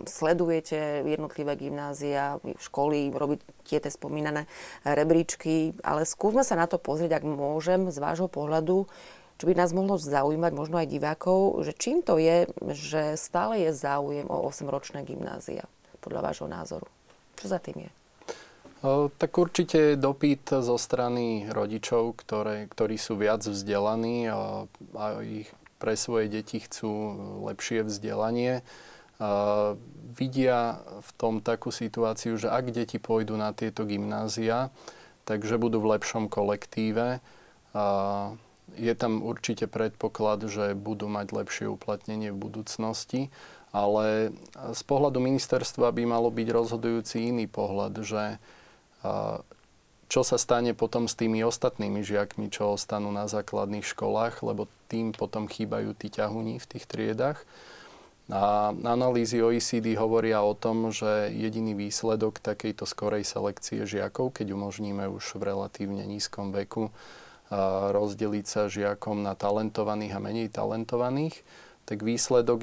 sledujete jednotlivé gymnázia, školy, robíte tie spomínané rebríčky, ale skúsme sa na to pozrieť, ak môžem, z vášho pohľadu, čo by nás mohlo zaujímať, možno aj divákov, že čím to je, že stále je záujem o 8-ročné gymnázia, podľa vášho názoru. Čo za tým je? Tak určite je dopyt zo strany rodičov, ktorí sú viac vzdelaní a ich pre svoje deti chcú lepšie vzdelanie. Vidia v tom takú situáciu, že ak deti pôjdu na tieto gymnázia, takže budú v lepšom kolektíve. Je tam určite predpoklad, že budú mať lepšie uplatnenie v budúcnosti, ale z pohľadu ministerstva by malo byť rozhodujúci iný pohľad, že čo sa stane potom s tými ostatnými žiakmi, čo ostanú na základných školách, lebo tým potom chýbajú tí ťahuní v tých triedách. A analýzy OECD hovoria o tom, že jediný výsledok takejto skorej selekcie žiakov, keď umožníme už v relatívne nízkom veku rozdeliť sa žiakom na talentovaných a menej talentovaných, tak výsledkom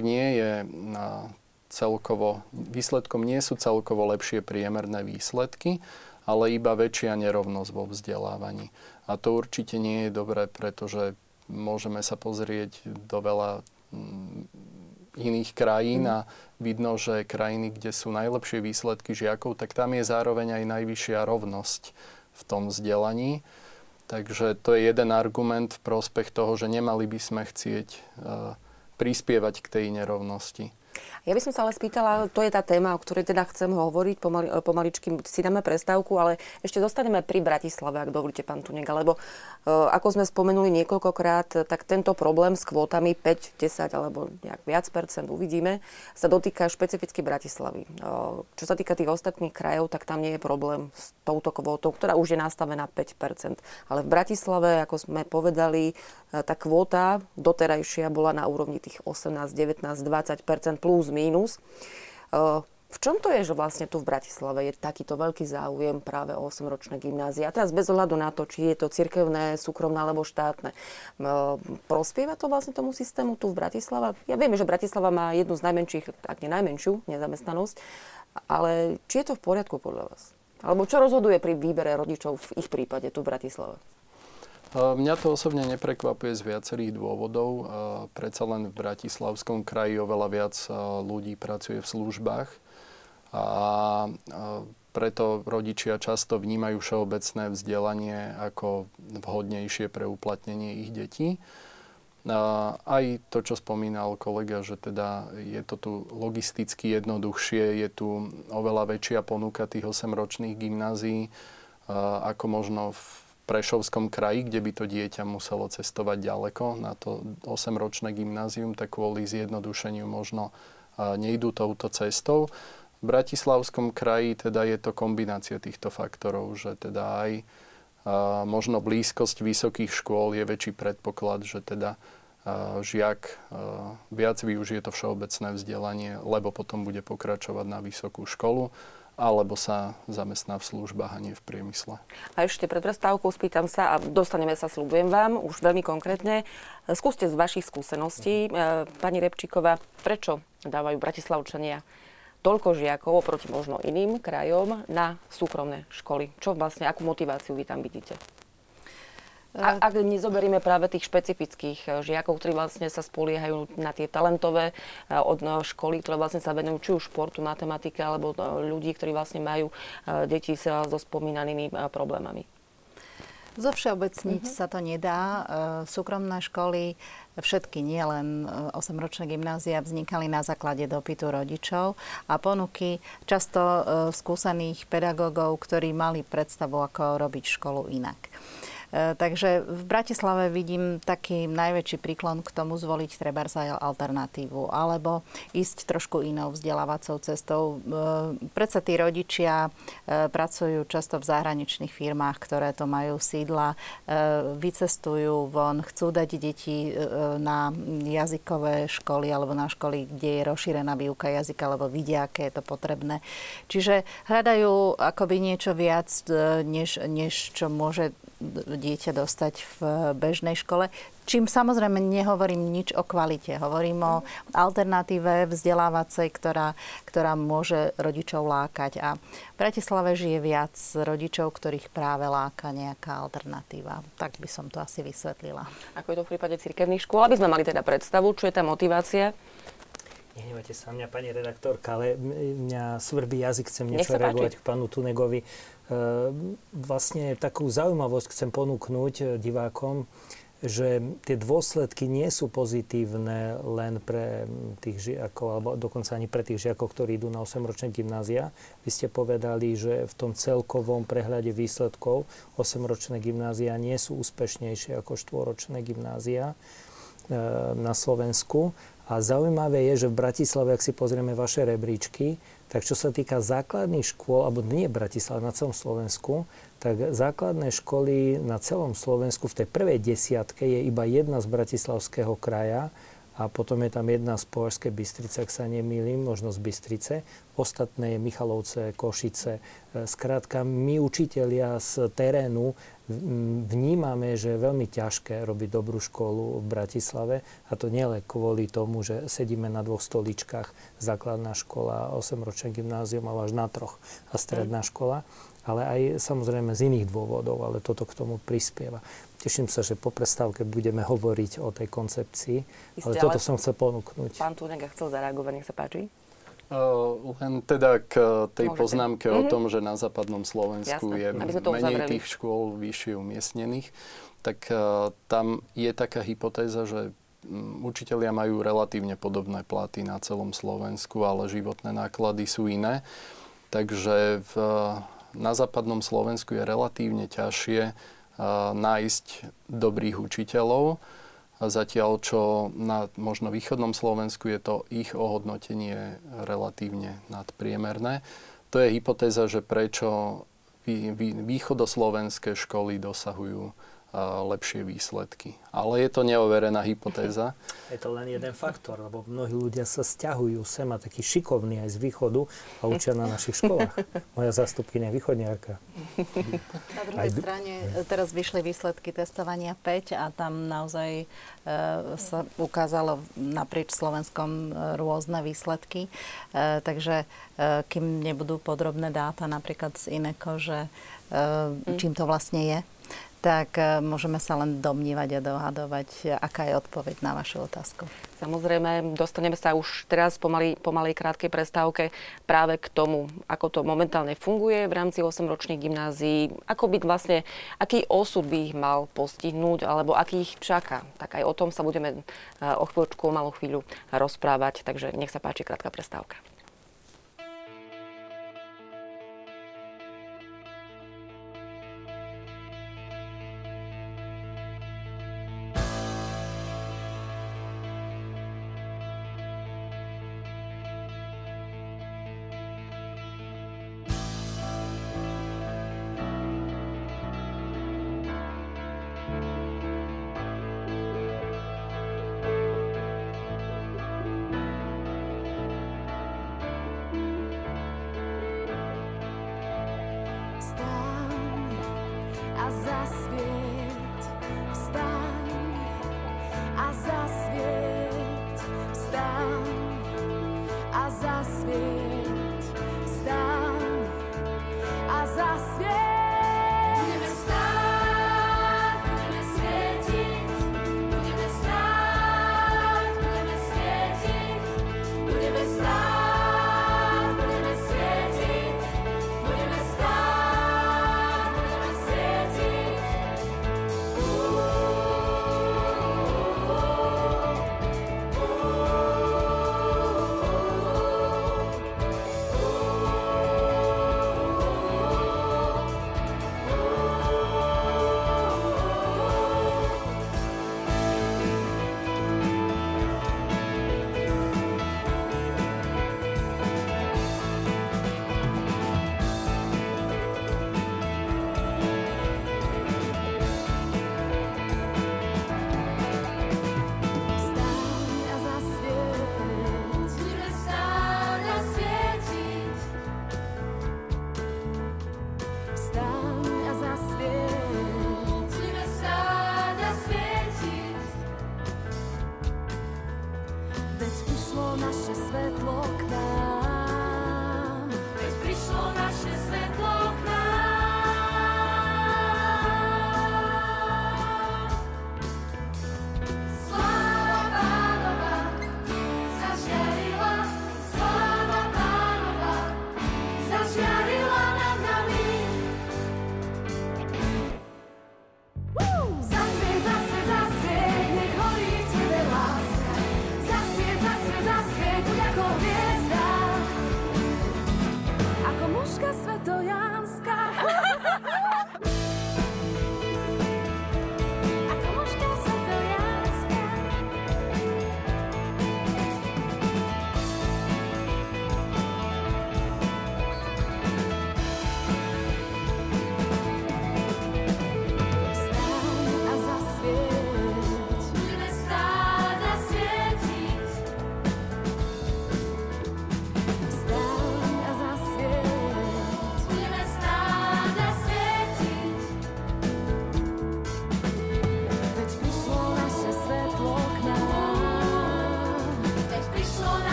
nie sú celkovo lepšie priemerné výsledky, ale iba väčšia nerovnosť vo vzdelávaní. A to určite nie je dobré, pretože môžeme sa pozrieť do veľa iných krajín a vidno, že krajiny, kde sú najlepšie výsledky žiakov, tak tam je zároveň aj najvyššia rovnosť v tom vzdelaní. Takže to je jeden argument v prospech toho, že nemali by sme chcieť prispievať k tej nerovnosti. Ja by som sa ale spýtala, to je tá téma, o ktorej teda chcem hovoriť, pomaličky si dáme prestávku, ale ešte dostaneme pri Bratislave, ak dovolíte, pán Tunega, lebo ako sme spomenuli niekoľkokrát, tak tento problém s kvótami 5, 10 alebo nejak viac percent, uvidíme, sa dotýka špecificky Bratislavy. Čo sa týka tých ostatných krajov, tak tam nie je problém s touto kvótou, ktorá už je nastavená 5%. Ale v Bratislave, ako sme povedali, tá kvóta doterajšia bola na úrovni tých 18, 19, 20% plus, mínus. V čom to je, že vlastne tu v Bratislave je takýto veľký záujem práve o 8-ročné gymnázia? A teraz bez ohľadu na to, či je to cirkevné, súkromné alebo štátne. Prospieva to vlastne tomu systému tu v Bratislave? Ja viem, že Bratislava má jednu z najmenších, ak nie najmenšiu, nezamestnanosť, ale či je to v poriadku podľa vás? Alebo čo rozhoduje pri výbere rodičov v ich prípade tu v Bratislave? Mňa to osobne neprekvapuje z viacerých dôvodov. Predsa len v Bratislavskom kraji oveľa viac ľudí pracuje v službách a preto rodičia často vnímajú všeobecné vzdelanie ako vhodnejšie pre uplatnenie ich detí. Aj to, čo spomínal kolega, že teda je to tu logisticky jednoduchšie, je tu oveľa väčšia ponuka tých 8-ročných gymnázií ako možno v Prešovskom kraji, kde by to dieťa muselo cestovať ďaleko na to 8-ročné gymnázium, tak kvôli zjednodušeniu možno nejdú touto cestou. V Bratislavskom kraji teda je to kombinácia týchto faktorov, že teda aj možno blízkosť vysokých škôl je väčší predpoklad, že teda žiak viac využije to všeobecné vzdelanie, lebo potom bude pokračovať na vysokú školu, alebo sa zamestná v službách a nie v priemysle. A ešte pred prestávkou spýtam sa, a dostaneme sa, sľubujem vám, už veľmi konkrétne. Skúste z vašich skúseností, pani Repčíková, prečo dávajú Bratislavčania toľko žiakov oproti možno iným krajom na súkromné školy? Čo vlastne, akú motiváciu vy tam vidíte? Ak nezoberieme práve tých špecifických žiakov, ktorí vlastne sa spoliehajú na tie talentové od školy, ktoré vlastne sa venujú či už športu, matematike, alebo ľudí, ktorí vlastne majú deti so spomínanými problémami. Zovšeobecniť sa to nedá. Súkromné školy, všetky, nielen 8-ročné gymnázia, vznikali na základe dopytu rodičov a ponuky často skúsených pedagógov, ktorí mali predstavu, ako robiť školu inak. Takže v Bratislave vidím taký najväčší príklon k tomu zvoliť trebárs aj alternatívu alebo ísť trošku inou vzdelávacou cestou. Predsa tí rodičia pracujú často v zahraničných firmách, ktoré to majú sídla, vycestujú von, chcú dať deti na jazykové školy alebo na školy, kde je rozšírená výuka jazyka, lebo vidia, aké je to potrebné. Čiže hľadajú akoby niečo viac, než čo môže dieťa dostať v bežnej škole. Čím samozrejme nehovorím nič o kvalite. Hovorím o alternatíve vzdelávacej, ktorá môže rodičov lákať. A v Bratislave žije viac rodičov, ktorých práve láka nejaká alternatíva. Tak by som to asi vysvetlila. Ako je to v prípade cirkevných škôl? Aby sme mali teda predstavu, čo je tá motivácia? Nehnevajte sa mňa, pani redaktorka, ale mňa svrbí jazyk, chcem niečo reagovať k pánu Tunegovi. Vlastne takú zaujímavosť chcem ponúknuť divákom, že tie dôsledky nie sú pozitívne len pre tých žiakov, alebo dokonca ani pre tých žiakov, ktorí idú na 8-ročné gymnázia. Vy ste povedali, že v tom celkovom prehľade výsledkov 8-ročné gymnázia nie sú úspešnejšie ako 4-ročné gymnázia na Slovensku. A zaujímavé je, že v Bratislave, ak si pozrieme vaše rebríčky, tak čo sa týka základných škôl, alebo nie Bratislava, na celom Slovensku, tak základné školy na celom Slovensku v tej prvej desiatke je iba jedna z Bratislavského kraja a potom je tam jedna z Považskej Bystrice, ak sa nemýlim, možno z Bystrice. Ostatné je Michalovce, Košice. Skrátka, my učitelia z terénu vnímame, že je veľmi ťažké robiť dobrú školu v Bratislave a to nielen kvôli tomu, že sedíme na dvoch stoličkách, základná škola, 8-ročné gymnázium a až na troch a stredná škola, ale aj samozrejme z iných dôvodov, ale toto k tomu prispieva. Teším sa, že po prestávke budeme hovoriť o tej koncepcii, ale toto som chcel ponúknuť. Pán Tunega chcel zareagovať, nech sa páči. Len teda k tej poznámke o tom, že na západnom Slovensku je menej tých škôl vyššie umiestnených, tak tam je taká hypotéza, že učitelia majú relatívne podobné platy na celom Slovensku, ale životné náklady sú iné. Takže na západnom Slovensku je relatívne ťažšie nájsť dobrých učiteľov. Zatiaľ, čo na možno východnom Slovensku je to ich ohodnotenie relatívne nadpriemerné. To je hypotéza, že prečo východoslovenské školy dosahujú lepšie výsledky. Ale je to neoverená hypotéza. Je to len jeden faktor, lebo mnohí ľudia sa sťahujú sem a takí šikovní aj z východu a učia na našich školách. Moja zástupkyňa je východňárka. Na druhej strane teraz vyšli výsledky testovania 5 a tam naozaj sa ukázalo naprieč Slovenskom rôzne výsledky. Takže kým nebudú podrobné dáta napríklad z INECO, že čím to vlastne je, tak môžeme sa len domnívať a dohadovať, aká je odpoveď na vašu otázku. Samozrejme, dostaneme sa už teraz pomalej krátkej prestávke práve k tomu, ako to momentálne funguje v rámci 8-ročných gymnázií, ako by vlastne, aký osud by ich mal postihnúť, alebo aký ich čaká. Tak aj o tom sa budeme o chvíľočku, malú chvíľu rozprávať, takže nech sa páči krátka prestávka. a zasvieť, vstaň a zasvieť, vstaň a zasvieť.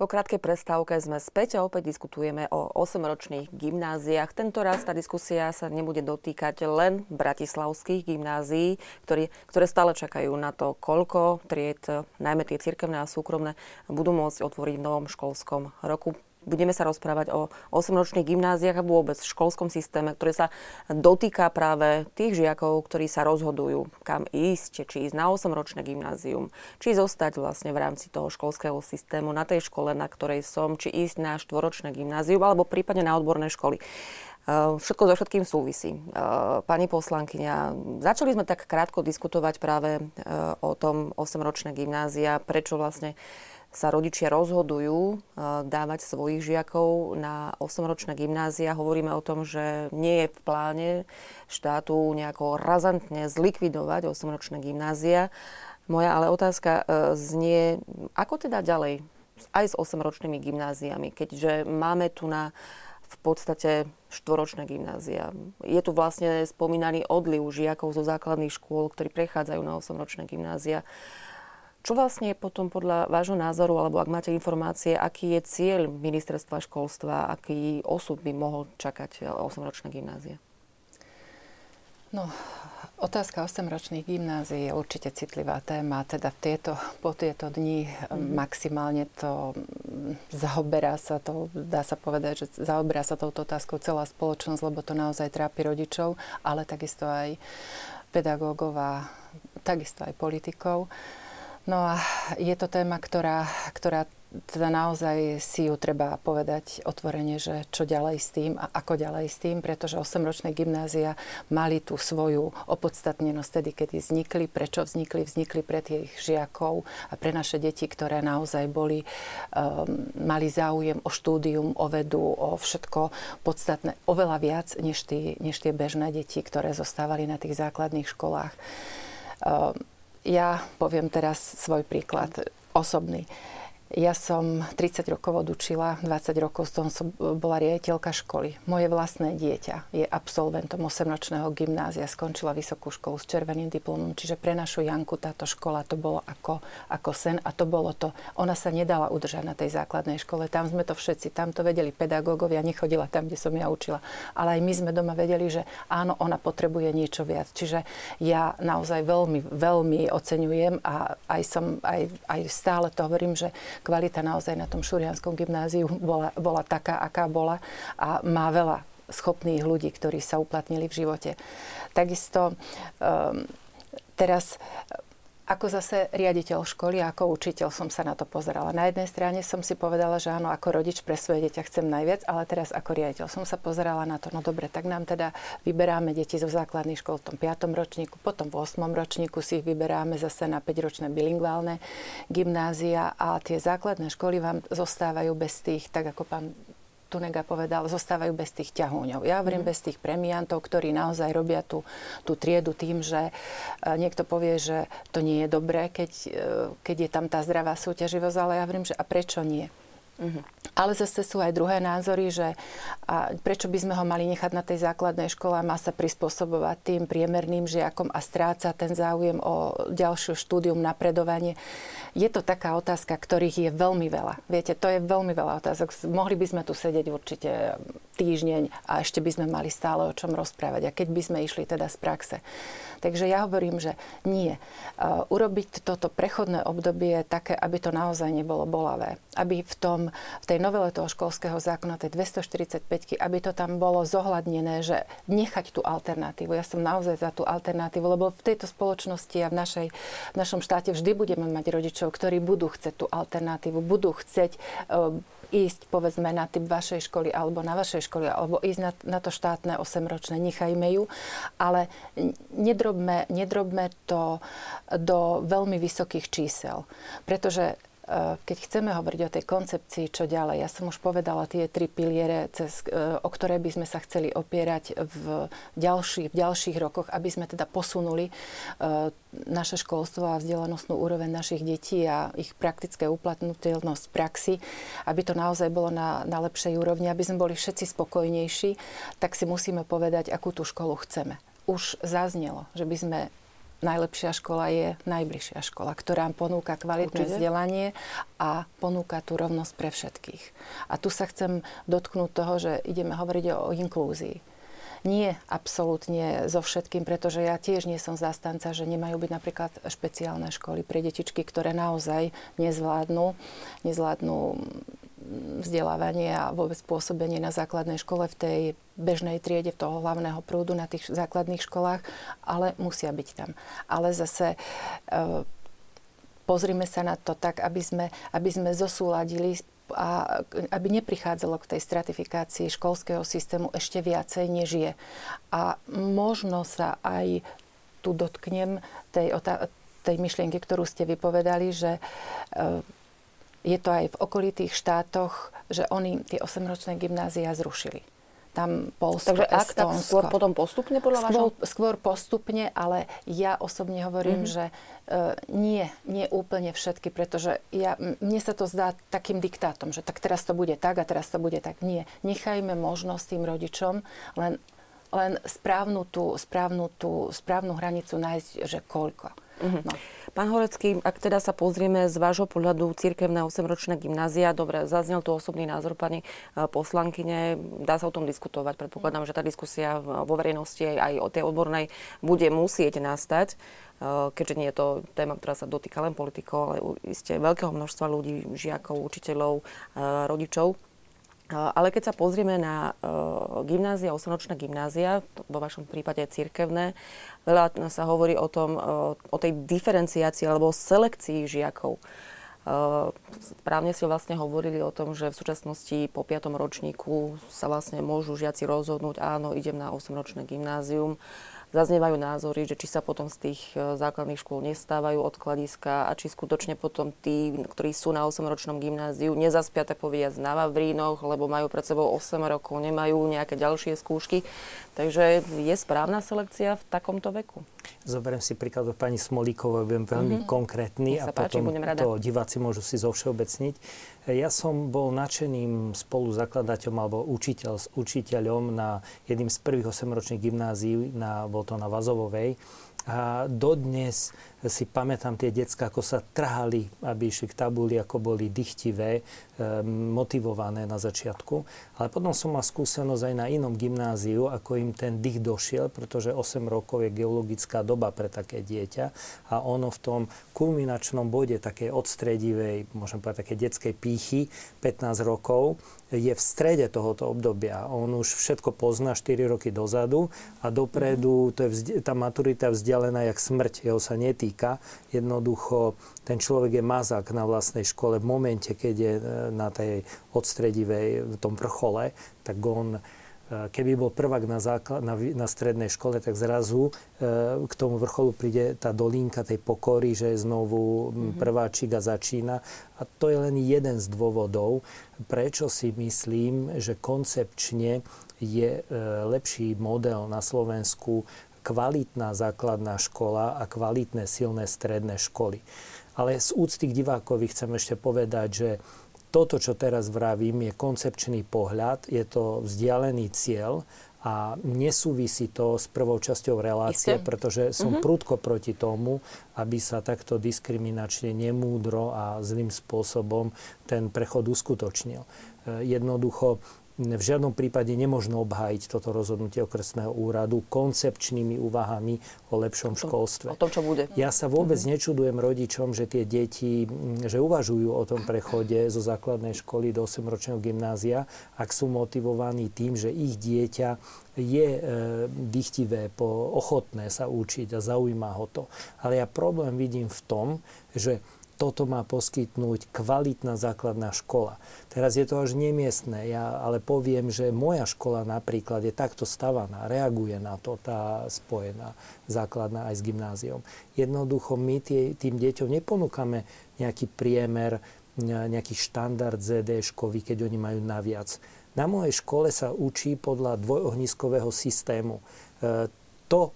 Po krátkej prestávke sme späť a opäť diskutujeme o 8-ročných gymnáziách. Tentoraz tá diskusia sa nebude dotýkať len bratislavských gymnázií, ktoré stále čakajú na to, koľko tried, najmä tie cirkevné a súkromné, budú môcť otvoriť v novom školskom roku. Budeme sa rozprávať o 8-ročných gymnáziách a vôbec v školskom systéme, ktoré sa dotýka práve tých žiakov, ktorí sa rozhodujú, kam ísť, či ísť na 8-ročné gymnázium, či zostať vlastne v rámci toho školského systému na tej škole, na ktorej som, či ísť na 4-ročné gymnázium alebo prípadne na odborné školy. Všetko so všetkým súvisí. Pani poslankyňa, začali sme tak krátko diskutovať práve o tom 8-ročné gymnázia, prečo vlastne sa rodičia rozhodujú dávať svojich žiakov na 8-ročné gymnázia. Hovoríme o tom, že nie je v pláne štátu nejako razantne zlikvidovať 8-ročné gymnázia. Moja ale otázka znie, ako teda ďalej aj s 8-ročnými gymnáziami, keďže máme tu na v podstate 4-ročné gymnázia. Je tu vlastne spomínaný odliv žiakov zo základných škôl, ktorí prechádzajú na 8-ročné gymnázia. Čo vlastne je potom podľa vášho názoru, alebo ak máte informácie, aký je cieľ ministerstva školstva, aký osud by mohol čakať 8-ročné gymnázia? No, otázka 8-ročných gymnázií je určite citlivá téma. Teda po tieto dni maximálne to zaoberá sa to, dá sa povedať, že zaoberá sa touto otázkou celá spoločnosť, lebo to naozaj trápi rodičov, ale takisto aj pedagógov a takisto aj politikov. No a je to téma, ktorá teda naozaj si ju treba povedať otvorene, že čo ďalej s tým a ako ďalej s tým, pretože 8-ročné gymnázia mali tú svoju opodstatnenosť tedy, kedy vznikli, prečo vznikli pre tých žiakov a pre naše deti, ktoré naozaj boli, mali záujem o štúdium, o vedu, o všetko podstatné, oveľa viac než tie bežné deti, ktoré zostávali na tých základných školách. Ja poviem teraz svoj príklad, osobný. Ja som 30 rokov odučila, 20 rokov z toho som bola riaditeľka školy. Moje vlastné dieťa je absolventom 8-ročného gymnázia, skončila vysokú školu s červeným diplomom, čiže pre našu Janku táto škola to bolo ako sen a to bolo to. Ona sa nedala udržať na tej základnej škole, tam sme to všetci, tam to vedeli pedagógovia, nechodila tam, kde som ja učila. Ale aj my sme doma vedeli, že áno, ona potrebuje niečo viac. Čiže ja naozaj veľmi, veľmi oceňujem a aj stále to hovorím, že kvalita naozaj na tom Šurianskom gymnáziu bola taká, aká bola a má veľa schopných ľudí, ktorí sa uplatnili v živote. Takisto teraz ako zase riaditeľ školy a ako učiteľ som sa na to pozerala. Na jednej strane som si povedala, že áno, ako rodič pre svoje dieťa chcem najviac, ale teraz ako riaditeľ som sa pozerala na to, no dobre, tak nám teda vyberáme deti zo základných škôl v tom 5. ročníku, potom v 8. ročníku si ich vyberáme zase na 5-ročné bilingválne gymnázia a tie základné školy vám zostávajú bez tých, tak ako pán Tunega povedal, zostávajú bez tých ťahúňov. Ja hovorím bez tých premiantov, ktorí naozaj robia tú triedu tým, že niekto povie, že to nie je dobré, keď je tam tá zdravá súťaživosť, ale ja hovorím, že a prečo nie? Ale zase sú aj druhé názory, že a prečo by sme ho mali nechať na tej základnej škole a má sa prispôsobovať tým priemerným žiakom a stráca ten záujem o ďalšie štúdium, napredovanie. Je to taká otázka, ktorých je veľmi veľa. Viete, to je veľmi veľa otázok. Mohli by sme tu sedieť určite týždeň a ešte by sme mali stále o čom rozprávať. A keď by sme išli teda z praxe. Takže ja hovorím, že nie. Urobiť toto prechodné obdobie také, aby to naozaj nebolo bolavé. Aby v tej novele toho školského zákona, tej 245-ky, aby to tam bolo zohľadnené, že nechať tú alternatívu. Ja som naozaj za tú alternatívu, lebo v tejto spoločnosti a v našom štáte vždy budeme mať rodičov, ktorí budú chcieť tú alternatívu, budú chcieť ísť, povedzme, na typ vašej školy alebo na vašej škole, alebo ísť na to štátne 8-ročné, nechajme ju, ale nedrobme to do veľmi vysokých čísel, pretože keď chceme hovoriť o tej koncepcii, čo ďalej, ja som už povedala tie 3 piliere, o ktoré by sme sa chceli opierať v ďalších rokoch, aby sme teda posunuli naše školstvo a vzdelanostnú úroveň našich detí a ich praktické uplatniteľnosť v praxi, aby to naozaj bolo na lepšej úrovni, aby sme boli všetci spokojnejší, tak si musíme povedať, akú tú školu chceme. Už zaznelo, že by sme najlepšia škola je najbližšia škola, ktorá ponúka kvalitné vzdelanie a ponúka tú rovnosť pre všetkých. A tu sa chcem dotknúť toho, že ideme hovoriť o inklúzii. Nie absolútne so všetkým, pretože ja tiež nie som zastanca, že nemajú byť napríklad špeciálne školy pre detičky, ktoré naozaj nezvládnu vzdelávanie a vôbec pôsobenie na základnej škole v tej bežnej triede, v toho hlavného prúdu na tých základných školách, ale musia byť tam. Ale zase pozrime sa na to tak, aby sme zosúladili a aby neprichádzalo k tej stratifikácii školského systému ešte viacej, než je. A možno sa aj tu dotknem tej myšlienky, ktorú ste vypovedali, že je to aj v okolitých štátoch, že oni tie 8-ročné gymnázia zrušili. Tam Polsko, takže ak, tak skôr potom postupne podľa vášho? Skôr postupne, ale ja osobne hovorím, že nie úplne všetky, pretože mne sa to zdá takým diktátom, že tak teraz to bude tak a teraz to bude tak. Nie, nechajme možnosť tým rodičom len správnu hranicu nájsť, že koľko. No. Pán Horecký, ak teda sa pozrieme z vášho pohľadu cirkevné 8-ročné gymnázia, dobre, zaznel tu osobný názor pani poslankyne, dá sa o tom diskutovať, predpokladám, že tá diskusia vo verejnosti aj o tej odbornej bude musieť nastať, keďže nie je to téma, ktorá sa dotýka len politikov, ale iste veľkého množstva ľudí, žiakov, učiteľov, rodičov. Ale keď sa pozrieme na gymnázia, 8-ročné gymnázia, vo vašom prípade cirkevné, veľa sa hovorí o tom, o tej diferenciácii alebo selekcii žiakov. Správne si vlastne hovorili o tom, že v súčasnosti po 5. ročníku sa vlastne môžu žiaci rozhodnúť, áno, idem na 8-ročné gymnázium. Zaznievajú názory, že či sa potom z tých základných škôl nestávajú odkladiska a či skutočne potom tí, ktorí sú na 8-ročnom gymnáziu, nezaspia, tak povediac, na Vavrínoch, lebo majú pred sebou 8 rokov, nemajú nejaké ďalšie skúšky. Takže je správna selekcia v takomto veku? Zoberiem si príklad od pani Smolíkovej, budem veľmi konkrétny a páči, potom to diváci môžu si zovšeobecniť. Ja som bol nadšeným spoluzakladateľom alebo učiteľom na jedným z prvých 8-ročných gymnázií, bol to na Vazovovej. A dodnes si pamätám tie decká, ako sa trhali, aby išli k tabuli, ako boli dychtivé, motivované na začiatku. Ale potom som mal skúsenosť aj na inom gymnáziu, ako im ten dych došiel, pretože 8 rokov je geologická doba pre také dieťa a ono v tom kulminačnom bode takej odstredivej, môžem povedať, takej detskej pýchy 15 rokov je v strede tohoto obdobia. On už všetko pozná 4 roky dozadu a dopredu, to je tá maturita vzdialená jak smrť, jeho sa netýka. Jednoducho ten človek je mazák na vlastnej škole v momente, keď je na tej odstredivej, v tom vrchole, tak on, keby bol prvák na strednej škole, tak zrazu k tomu vrcholu príde tá dolinka tej pokory, že je znovu prváčik a začína. A to je len jeden z dôvodov, prečo si myslím, že koncepčne je lepší model na Slovensku kvalitná základná škola a kvalitné silné stredné školy. Ale z úcty k divákovi chcem ešte povedať, že toto, čo teraz vravím, je koncepčný pohľad, je to vzdialený cieľ a nesúvisí to s prvou časťou relácie, pretože som prudko proti tomu, aby sa takto diskriminačne, nemúdro a zlým spôsobom ten prechod uskutočnil. Jednoducho, v žiadnom prípade nemožno obhájiť toto rozhodnutie okresného úradu koncepčnými úvahami o lepšom školstve. O tom, čo bude. Ja sa vôbec nečudujem rodičom, že tie deti že uvažujú o tom prechode zo základnej školy do 8-ročného gymnázia, ak sú motivovaní tým, že ich dieťa je dychtivé, ochotné sa učiť a zaujíma ho to. Ale ja problém vidím v tom, že toto má poskytnúť kvalitná základná škola. Teraz je to až nemiestné, ja ale poviem, že moja škola napríklad je takto stavaná, reaguje na to, tá spojená základná aj s gymnáziom. Jednoducho my tým deťom neponúkame nejaký priemer, nejaký štandard ZD-škový, keď oni majú naviac. Na mojej škole sa učí podľa dvojohniskového systému. To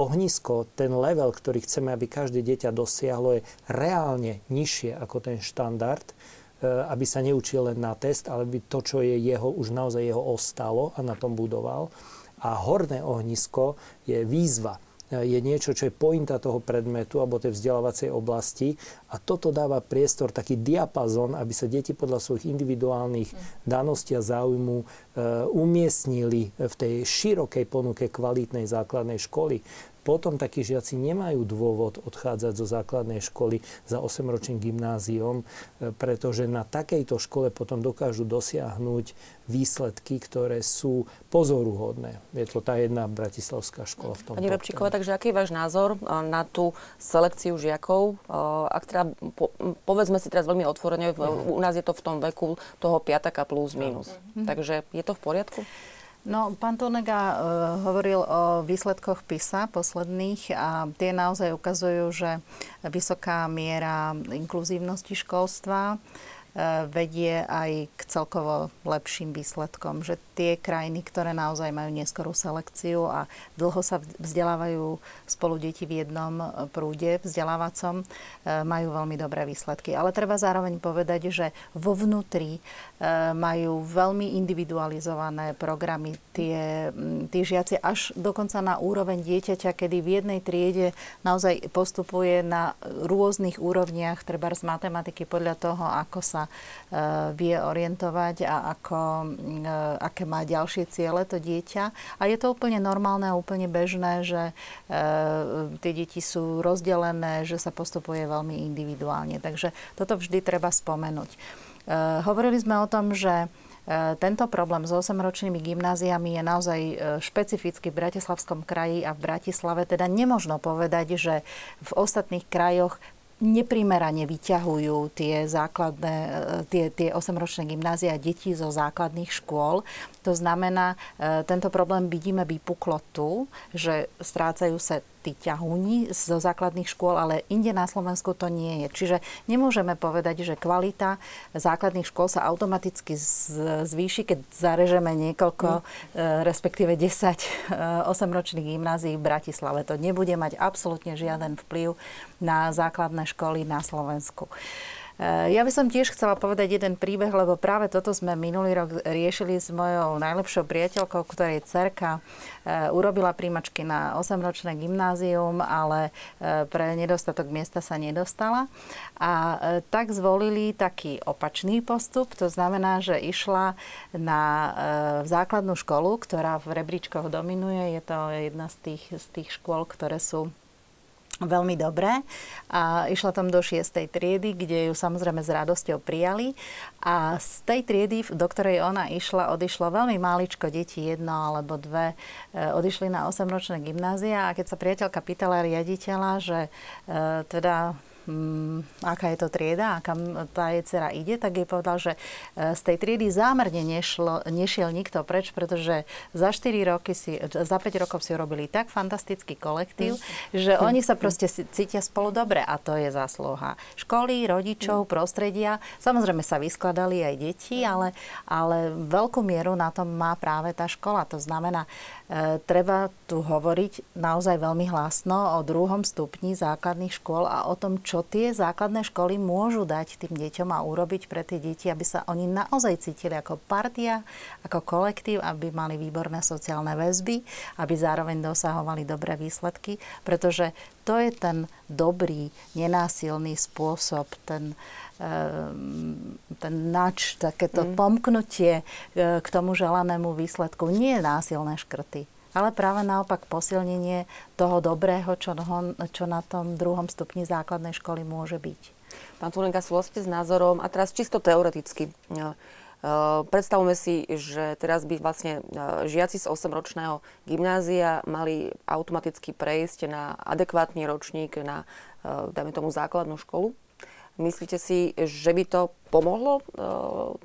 ohnisko, ten level, ktorý chceme, aby každé dieťa dosiahlo, je reálne nižšie ako ten štandard, aby sa neučil len na test, ale aby to, čo je jeho, už naozaj jeho ostalo a na tom budoval. A horné ohnisko je výzva. Je niečo, čo je pointa toho predmetu alebo tej vzdelávacej oblasti a toto dáva priestor, taký diapazon, aby sa deti podľa svojich individuálnych daností a záujmu umiestnili v tej širokej ponuke kvalitnej základnej školy. Potom takí žiaci nemajú dôvod odchádzať zo základnej školy za 8-ročným gymnáziom, pretože na takejto škole potom dokážu dosiahnuť výsledky, ktoré sú pozoruhodné. Je to tá jedna bratislavská škola v tom. Pani Repčíková, takže aký je váš názor na tú selekciu žiakov? Ak teda, povedzme si teraz veľmi otvorene, u nás je to v tom veku toho piataka plus minus. Takže je to v poriadku? No, pán Tunega hovoril o výsledkoch PISA posledných a tie naozaj ukazujú, že vysoká miera inkluzívnosti školstva vedie aj k celkovo lepším výsledkom. Že tie krajiny, ktoré naozaj majú neskorú selekciu a dlho sa vzdelávajú spolu deti v jednom prúde vzdelávacom, majú veľmi dobré výsledky. Ale treba zároveň povedať, že vo vnútri majú veľmi individualizované programy tí žiaci až dokonca na úroveň dieťaťa, kedy v jednej triede naozaj postupuje na rôznych úrovniach, treba z matematiky podľa toho, ako sa vie orientovať a aké má ďalšie ciele to dieťa. A je to úplne normálne a úplne bežné, že tie deti sú rozdelené, že sa postupuje veľmi individuálne. Takže toto vždy treba spomenúť. Hovorili sme o tom, že tento problém s 8-ročnými gymnáziami je naozaj špecificky v Bratislavskom kraji a v Bratislave. Teda nemožno povedať, že v ostatných krajoch neprimerane vyťahujú tie základné, tie 8-ročné gymnázia detí zo základných škôl. To znamená, tento problém vidíme vypuklo tu, že strácajú sa tí ťahúni zo základných škôl, ale inde na Slovensku to nie je. Čiže nemôžeme povedať, že kvalita základných škôl sa automaticky zvýši, keď zarežeme niekoľko, respektíve 10 8-ročných gymnázií v Bratislave. To nebude mať absolútne žiaden vplyv na základné školy na Slovensku. Ja by som tiež chcela povedať jeden príbeh, lebo práve toto sme minulý rok riešili s mojou najlepšou priateľkou, ktorej dcerka urobila príjmačky na 8-ročné gymnázium, ale pre nedostatok miesta sa nedostala. A tak zvolili taký opačný postup, to znamená, že išla na základnú školu, ktorá v rebríčkoch dominuje, je to jedna z tých škôl, ktoré sú veľmi dobré. A išla tam do 6. triedy, kde ju samozrejme s radosťou prijali. A z tej triedy, do ktorej ona išla, odišlo veľmi máličko detí, jedno alebo dve, odišli na 8-ročné gymnázia. A keď sa priateľka pýtala riaditeľa, že aká je to trieda a kam tá jej dcera ide, tak jej povedal, že z tej triedy zámerne nešiel nikto preč, pretože za 5 rokov si urobili tak fantastický kolektív, že oni sa proste cítia spolu dobre a to je zásluha školy, rodičov, prostredia. Samozrejme sa vyskladali aj deti, ale veľkú mieru na tom má práve tá škola. To znamená, treba tu hovoriť naozaj veľmi hlasno o 2. stupni základných škôl a o tom, čo tie základné školy môžu dať tým deťom a urobiť pre tie deti, aby sa oni naozaj cítili ako partia, ako kolektív, aby mali výborné sociálne väzby, aby zároveň dosahovali dobré výsledky, pretože to je ten dobrý, nenásilný spôsob, takéto pomknutie k tomu želanému výsledku. Nie násilné škrty, ale práve naopak posilnenie toho dobrého, čo na tom 2. stupni základnej školy môže byť. Pán Tunega, súhlasíte s názorom, a teraz čisto teoreticky, predstavme si, že teraz by vlastne žiaci z 8-ročného gymnázia mali automaticky prejsť na adekvátny ročník na, dajme tomu, základnú školu. Myslíte si, že by to pomohlo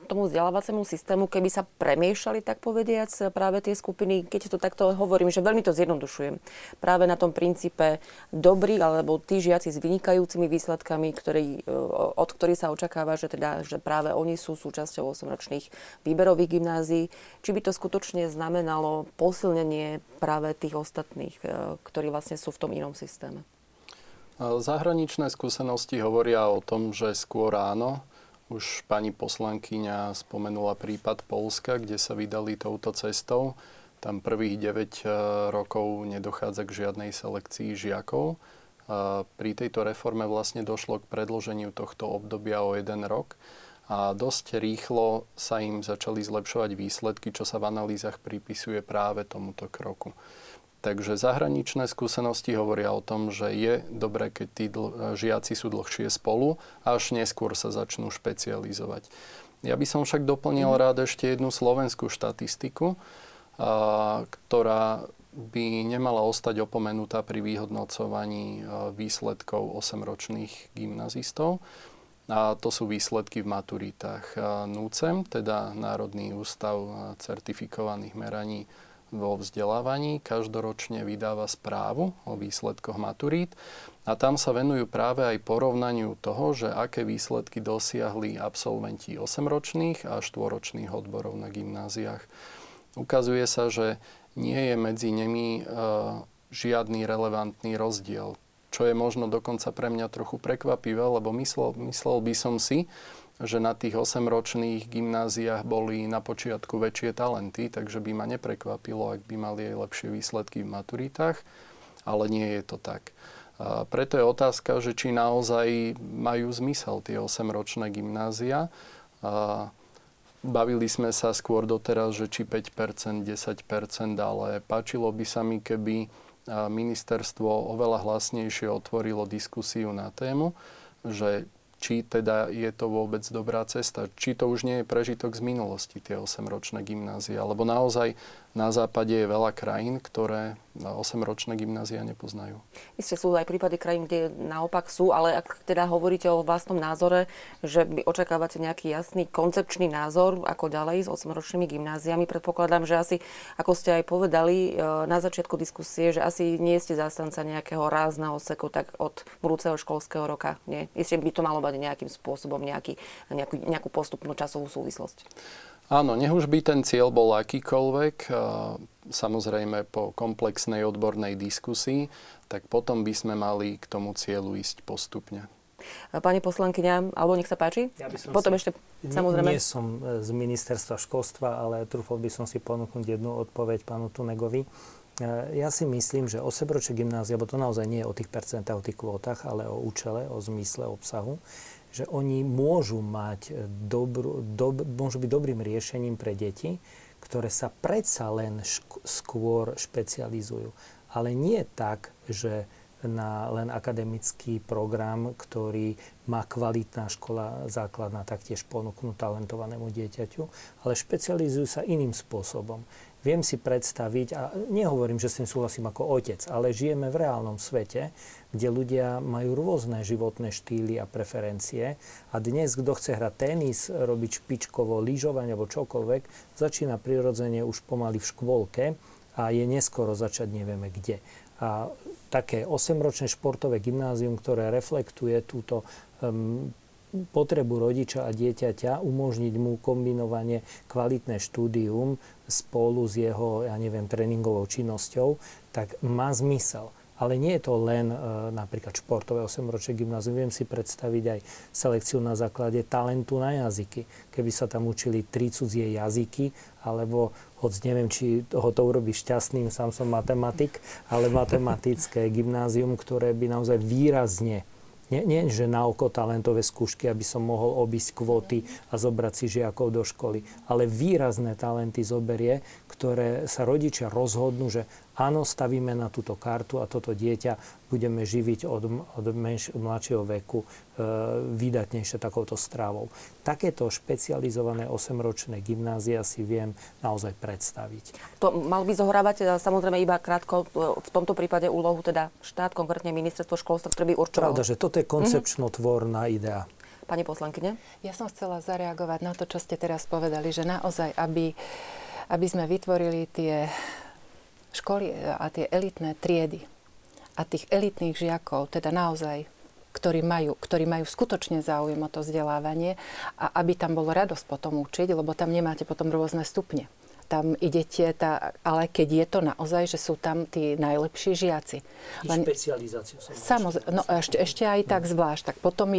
tomu vzdelávaciemu systému, keby sa premiešali, tak povediac, práve tie skupiny, keď to takto hovorím, že veľmi to zjednodušujem, práve na tom princípe dobrý, alebo tí žiaci s vynikajúcimi výsledkami, od ktorých sa očakáva, že práve oni sú súčasťou 8-ročných výberových gymnázií. Či by to skutočne znamenalo posilnenie práve tých ostatných, ktorí vlastne sú v tom inom systéme? Zahraničné skúsenosti hovoria o tom, že skôr áno. Už pani poslankyňa spomenula prípad Poľska, kde sa vydali touto cestou. Tam prvých 9 rokov nedochádza k žiadnej selekcii žiakov. Pri tejto reforme vlastne došlo k predĺženiu tohto obdobia o 1 rok. A dosť rýchlo sa im začali zlepšovať výsledky, čo sa v analýzach pripisuje práve tomuto kroku. Takže zahraničné skúsenosti hovoria o tom, že je dobré, keď tí žiaci sú dlhšie spolu, až neskôr sa začnú špecializovať. Ja by som však doplnil rád ešte jednu slovenskú štatistiku, ktorá by nemala ostať opomenutá pri vyhodnocovaní výsledkov 8-ročných gymnazistov. A to sú výsledky v maturitách NÚCEM, teda Národný ústav certifikovaných meraní vo vzdelávaní. Každoročne vydáva správu o výsledkoch maturít a tam sa venujú práve aj porovnaniu toho, že aké výsledky dosiahli absolventi 8-ročných a 4-ročných odborov na gymnáziách. Ukazuje sa, že nie je medzi nimi žiadny relevantný rozdiel, čo je možno dokonca pre mňa trochu prekvapivé, lebo myslel by som si, že na tých 8-ročných gymnáziách boli na počiatku väčšie talenty, takže by ma neprekvapilo, ak by mali aj lepšie výsledky v maturitách, ale nie je to tak. A preto je otázka, že či naozaj majú zmysel tie 8-ročné gymnázia. Bavili sme sa skôr doteraz, že či 5%, 10%, ale páčilo by sa mi, keby ministerstvo oveľa hlasnejšie otvorilo diskusiu na tému, že či teda je to vôbec dobrá cesta, či to už nie je prežitok z minulosti, tie 8-ročné gymnázia, lebo naozaj na západe je veľa krajín, ktoré 8-ročné gymnázia nepoznajú. Isté sú aj prípady krajín, kde naopak sú, ale ak teda hovoríte o vlastnom názore, že by očakávate nejaký jasný koncepčný názor, ako ďalej s 8-ročnými gymnáziami, predpokladám, že asi, ako ste aj povedali na začiatku diskusie, že asi nie ste zástanca nejakého rázneho seku, tak od budúceho školského roka. Nie. Isté by to malo mať nejakým spôsobom nejakú postupnú časovú súvislosť. Áno, nech už by ten cieľ bol akýkoľvek, samozrejme po komplexnej odbornej diskusii, tak potom by sme mali k tomu cieľu ísť postupne. Pani poslankyňa, alebo nech sa páči? Ja by som potom si, ešte, samozrejme. Nie som z ministerstva školstva, ale trúfol by som si ponúknuť jednu odpoveď pánu Tunegovi. Ja si myslím, že 8-ročné gymnázia, bo to naozaj nie je o tých percentách, o tých kvótach, ale o účele, o zmysle, obsahu, že oni môžu mať môžu byť dobrým riešením pre deti, ktoré sa predsa len skôr špecializujú. Ale nie tak, že na len akademický program, ktorý má kvalitná škola základná taktiež ponúknú talentovanému dieťaťu, ale špecializujú sa iným spôsobom. Viem si predstaviť, a nehovorím, že s tým súhlasím ako otec, ale žijeme v reálnom svete, kde ľudia majú rôzne životné štýly a preferencie. A dnes, kto chce hrať tenis, robiť špičkovo, lyžovanie alebo čokoľvek, začína prirodzene už pomaly v škôlke a je neskoro začať nevieme kde. A také 8-ročné športové gymnázium, ktoré reflektuje túto potrebu rodiča a dieťaťa umožniť mu kombinovanie kvalitné štúdium spolu s jeho, tréningovou činnosťou, tak má zmysel. Ale nie je to len napríklad športové 8-ročné gymnázium. Viem si predstaviť aj selekciu na základe talentu na jazyky. Keby sa tam učili 3 cudzie jazyky, alebo hoď neviem, či ho to urobí šťastným, sám som matematik, ale matematické gymnázium, ktoré by naozaj výrazne nie, že na oko talentové skúšky, aby som mohol obísť kvóty a zobrať si žiakov do školy. Ale výrazné talenty zoberie, ktoré sa rodičia rozhodnú, že áno, stavíme na túto kartu a toto dieťa budeme živiť od mladšieho veku výdatnejšie takouto strávou. Takéto špecializované 8-ročné gymnázia si viem naozaj predstaviť. To mal by zohrávať samozrejme iba krátko v tomto prípade úlohu teda štát, konkrétne ministerstvo školstva, ktoré by určovalo. Pravda, že toto je koncepčno-tvorná idea. Pani poslankyne? Ja som chcela zareagovať na to, čo ste teraz povedali, že naozaj, aby sme vytvorili tie školy a tie elitné triedy a tých elitných žiakov, teda naozaj ktorí majú skutočne záujem o to vzdelávanie a aby tam bolo radosť potom učiť, lebo tam nemáte potom rôzne stupne. Tam idete, ale keď je to naozaj, že sú tam tí najlepší žiaci. Špecializáciu. Samozrejme, no ešte aj tak zvlášť. Tak potom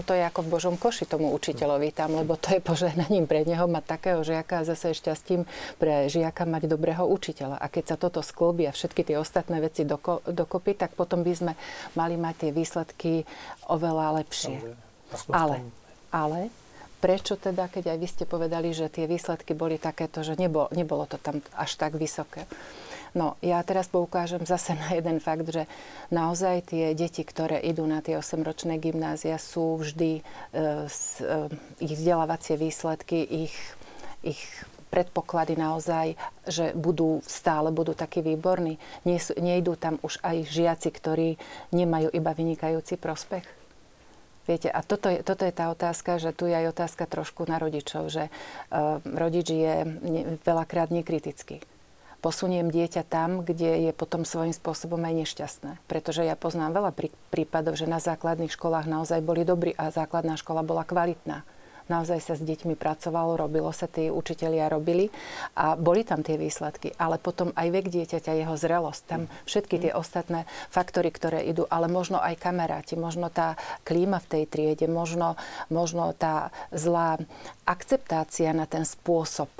to je ako v Božom koši tomu učiteľovi tam, lebo to je požehnaním pre neho mať takého žiaka a zase šťastím pre žiaka mať dobrého učiteľa. A keď sa toto skĺbia všetky tie ostatné veci dokopy, tak potom by sme mali mať tie výsledky oveľa lepšie. Ale prečo teda, keď aj vy ste povedali, že tie výsledky boli takéto, že nebolo to tam až tak vysoké? No, ja teraz poukážem zase na jeden fakt, že naozaj tie deti, ktoré idú na tie 8-ročné gymnázia, sú vždy ich vzdelávacie výsledky, ich predpoklady naozaj, že stále budú takí výborní. Nejdú tam už aj žiaci, ktorí nemajú iba vynikajúci prospech. Viete, a toto je tá otázka, že tu je aj otázka trošku na rodičov, že rodič je veľakrát nekritický. Posuniem dieťa tam, kde je potom svojím spôsobom aj nešťastné. Pretože ja poznám veľa prípadov, že na základných školách naozaj boli dobrí a základná škola bola kvalitná. Naozaj sa s deťmi pracovalo, robilo sa, tí učitelia robili a boli tam tie výsledky. Ale potom aj vek dieťaťa, jeho zrelosť, tam všetky tie ostatné faktory, ktoré idú, ale možno aj kamaráti, možno tá klíma v tej triede, možno tá zlá akceptácia na ten spôsob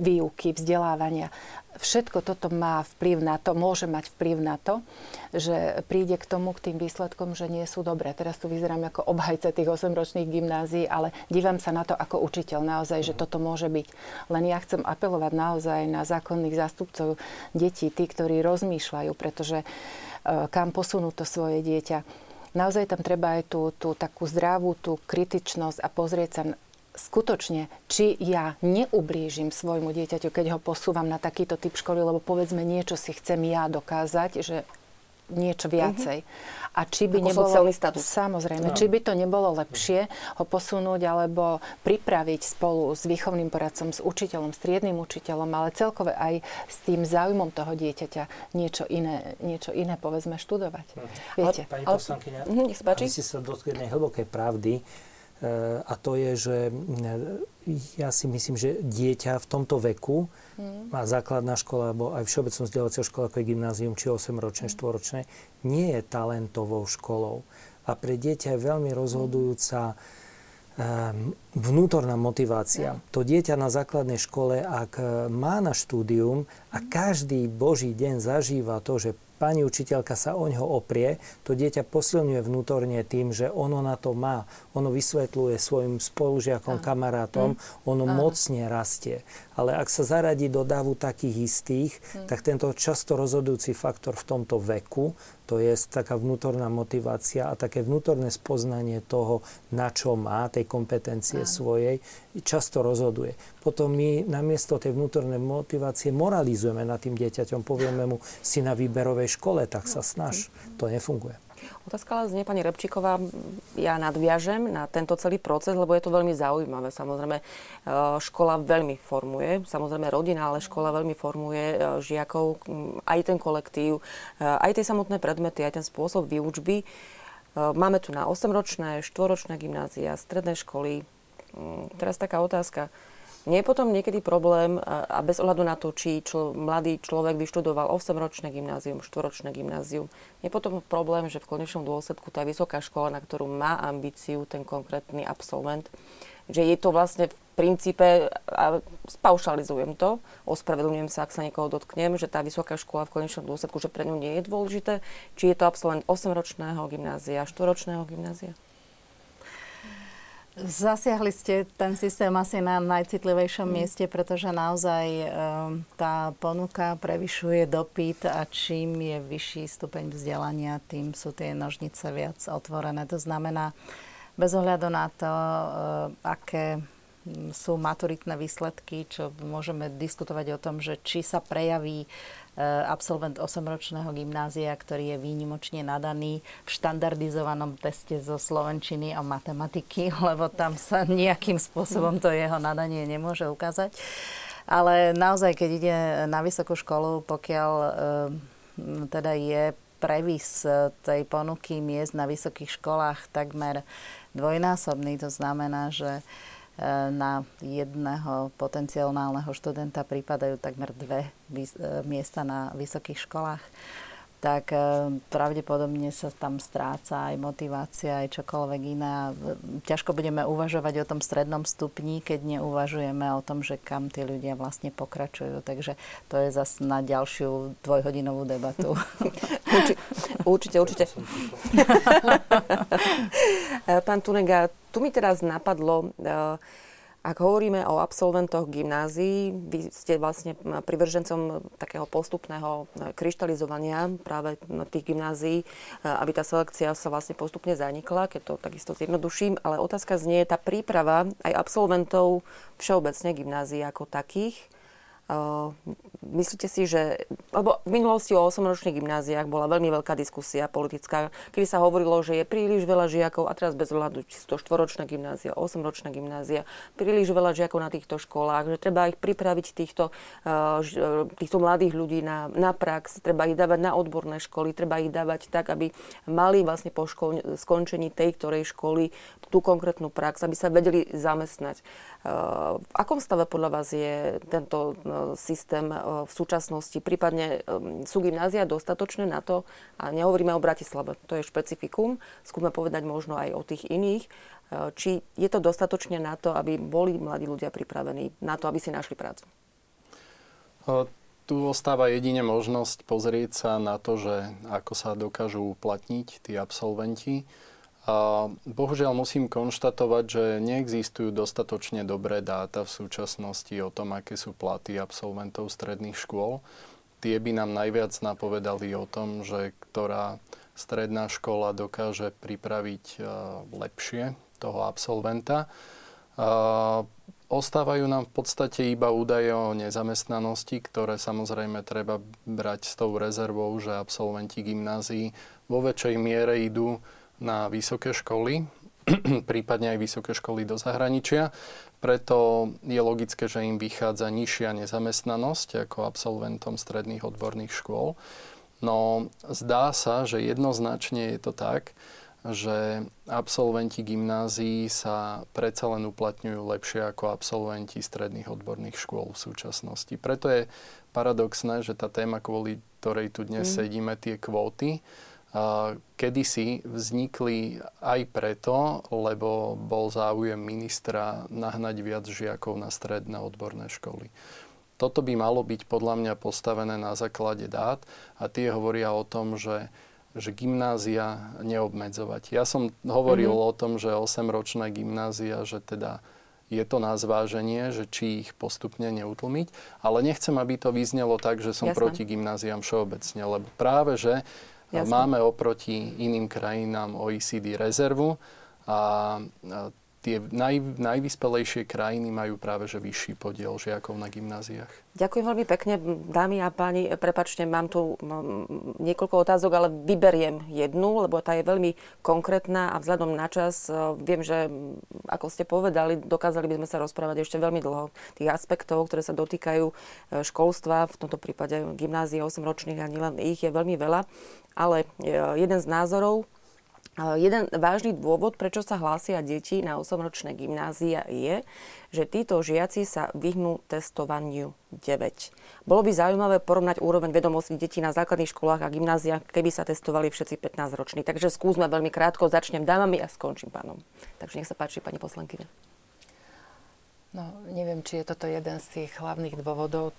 výuky, vzdelávania. Všetko toto má vplyv na to, môže mať vplyv na to, že príde k tým výsledkom, že nie sú dobré. Teraz tu vyzerám ako obhajca tých 8-ročných gymnázií, ale dívam sa na to ako učiteľ naozaj, že toto môže byť. Len ja chcem apelovať naozaj na zákonných zástupcov detí, tí, ktorí rozmýšľajú, pretože kam posunú to svoje dieťa. Naozaj tam treba aj tú takú zdravú, tú kritičnosť a pozrieť sa skutočne, či ja neublížim svojmu dieťaťu, keď ho posúvam na takýto typ školy, lebo povedzme niečo si chcem ja dokázať, že niečo viacej. A či by nebolo, samozrejme, či by to nebolo lepšie ho posunúť alebo pripraviť spolu s výchovným poradcom, s učiteľom, s triednym učiteľom, ale celkové aj s tým záujmom toho dieťaťa niečo iné povedzme študovať. Viete? Pani poslankyňa, aby ste sa dotkli hlbokej pravdy, a to je, že ja si myslím, že dieťa v tomto veku má základná škola alebo aj všeobecná vzdelávacia škola, ako je gymnázium, či 8-ročné, 4-ročné, nie je talentovou školou. A pre dieťa je veľmi rozhodujúca vnútorná motivácia. To dieťa na základnej škole, ak má na štúdium a každý Boží deň zažíva to, že pani učiteľka sa o ňo oprie, to dieťa posilňuje vnútorne tým, že ono na to má. Ono vysvetľuje svojim spolužiakom, kamarátom, ono mocne rastie. Ale ak sa zaradí do davu takých istých, tak tento často rozhodujúci faktor v tomto veku, to je taká vnútorná motivácia a také vnútorné spoznanie toho, na čo má, tej kompetencie svojej, často rozhoduje. Potom my namiesto tej vnútornej motivácie moralizujeme nad tým dieťaťom, povieme mu, si na výberovej škole, tak sa snaž. To nefunguje. Otázka ale znie, pani Repčíková, ja nadviažem na tento celý proces, lebo je to veľmi zaujímavé. Samozrejme, škola veľmi formuje, samozrejme rodina, ale škola veľmi formuje žiakov, aj ten kolektív, aj tie samotné predmety, aj ten spôsob výučby. Máme tu na 8-ročné, 4-ročné gymnázia, stredné školy. Teraz taká otázka. Nie je potom niekedy problém, a bez ohľadu na to, či mladý človek vyštudoval 8-ročné gymnázium, 4-ročné gymnázium, nie je potom problém, že v konečnom dôsledku tá vysoká škola, na ktorú má ambíciu ten konkrétny absolvent, že je to vlastne v princípe, a spaušalizujem to, ospravedlňujem sa, ak sa niekoho dotknem, že tá vysoká škola v konečnom dôsledku, že pre ňu nie je dôležité, či je to absolvent 8-ročného gymnázia, 4-ročného gymnázia. Zasiahli ste ten systém asi na najcitlivejšom mieste, pretože naozaj tá ponuka prevyšuje dopyt a čím je vyšší stupeň vzdelania, tým sú tie nožnice viac otvorené. To znamená, bez ohľadu na to, aké sú maturitné výsledky, čo môžeme diskutovať o tom, že či sa prejaví absolvent 8-ročného gymnázia, ktorý je výnimočne nadaný v štandardizovanom teste zo slovenčiny a matematiky, lebo tam sa nejakým spôsobom to jeho nadanie nemôže ukázať. Ale naozaj, keď ide na vysokú školu, pokiaľ teda je previs tej ponuky miest na vysokých školách takmer dvojnásobný, to znamená, že na jedného potenciálneho študenta pripadajú takmer dve miesta na vysokých školách, tak pravdepodobne sa tam stráca aj motivácia, aj čokoľvek iné. Ťažko budeme uvažovať o tom strednom stupni, keď neuvažujeme o tom, že kam tí ľudia vlastne pokračujú. Takže to je zase na ďalšiu dvojhodinovú debatu. Určite. Pán Tunega, tu mi teraz napadlo, Ak hovoríme o absolventoch gymnázií, vy ste vlastne privržencom takého postupného kryštalizovania práve tých gymnázií, aby tá selekcia sa vlastne postupne zanikla, keď to takisto zjednoduším, ale otázka znie tá príprava aj absolventov všeobecne gymnázií ako takých. Myslíte si, že... Lebo v minulosti o 8-ročných gymnáziách bola veľmi veľká diskusia politická, kedy sa hovorilo, že je príliš veľa žiakov, a teraz bez ohľadu, či sú to 4-ročné gymnázia, 8-ročné gymnázia, príliš veľa žiakov na týchto školách, že treba ich pripraviť týchto mladých ľudí na prax, treba ich dávať na odborné školy, treba ich dávať tak, aby mali vlastne po skončení tej ktorej školy tú konkrétnu prax, aby sa vedeli zamestnať. V akom stave podľa vás je tento systém v súčasnosti, prípadne sú gymnázia dostatočné na to, a nehovoríme o Bratislave, to je špecifikum, skúsme povedať možno aj o tých iných, či je to dostatočne na to, aby boli mladí ľudia pripravení na to, aby si našli prácu? Tu ostáva jedine možnosť pozrieť sa na to, že ako sa dokážu uplatniť tí absolventi. Bohužiaľ musím konštatovať, že neexistujú dostatočne dobré dáta v súčasnosti o tom, aké sú platy absolventov stredných škôl. Tie by nám najviac napovedali o tom, že ktorá stredná škola dokáže pripraviť lepšie toho absolventa. Ostávajú nám v podstate iba údaje o nezamestnanosti, ktoré samozrejme treba brať s tou rezervou, že absolventi gymnázií vo väčšej miere idú na vysoké školy, prípadne aj vysoké školy do zahraničia. Preto je logické, že im vychádza nižšia nezamestnanosť ako absolventom stredných odborných škôl. No zdá sa, že jednoznačne je to tak, že absolventi gymnázií sa predsa len uplatňujú lepšie ako absolventi stredných odborných škôl v súčasnosti. Preto je paradoxné, že tá téma, kvôli ktorej tu dnes sedíme, tie kvóty, kedysi vznikli aj preto, lebo bol záujem ministra nahnať viac žiakov na stredné odborné školy. Toto by malo byť podľa mňa postavené na základe dát, a tie hovoria o tom, že gymnázia neobmedzovať. Ja som hovoril o tom, že 8-ročné gymnázia, že teda je to na zváženie, že či ich postupne neutlmiť, ale nechcem, aby to vyznelo tak, že som proti gymnáziám všeobecne, lebo práve, že máme oproti iným krajinám OECD rezervu a tie najvyspelejšie krajiny majú práve že vyšší podiel žiakov na gymnáziách. Ďakujem veľmi pekne, dámy a páni. Prepáčte, mám tu niekoľko otázok, ale vyberiem jednu, lebo tá je veľmi konkrétna a vzhľadom na čas viem, že ako ste povedali, dokázali by sme sa rozprávať ešte veľmi dlho tých aspektov, ktoré sa dotýkajú školstva, v tomto prípade gymnázie 8-ročných a nielen ich, je veľmi veľa. Ale jeden z názorov, jeden vážny dôvod, prečo sa hlásia deti na 8-ročné gymnázia je, že títo žiaci sa vyhnú testovaniu 9. Bolo by zaujímavé porovnať úroveň vedomostí detí na základných školách a gymnáziách, keby sa testovali všetci 15-roční. Takže skúsme veľmi krátko, začnem dámami a skončím pánom. Takže nech sa páči, pani poslankyňa. No, neviem, či je toto jeden z tých hlavných dôvodov,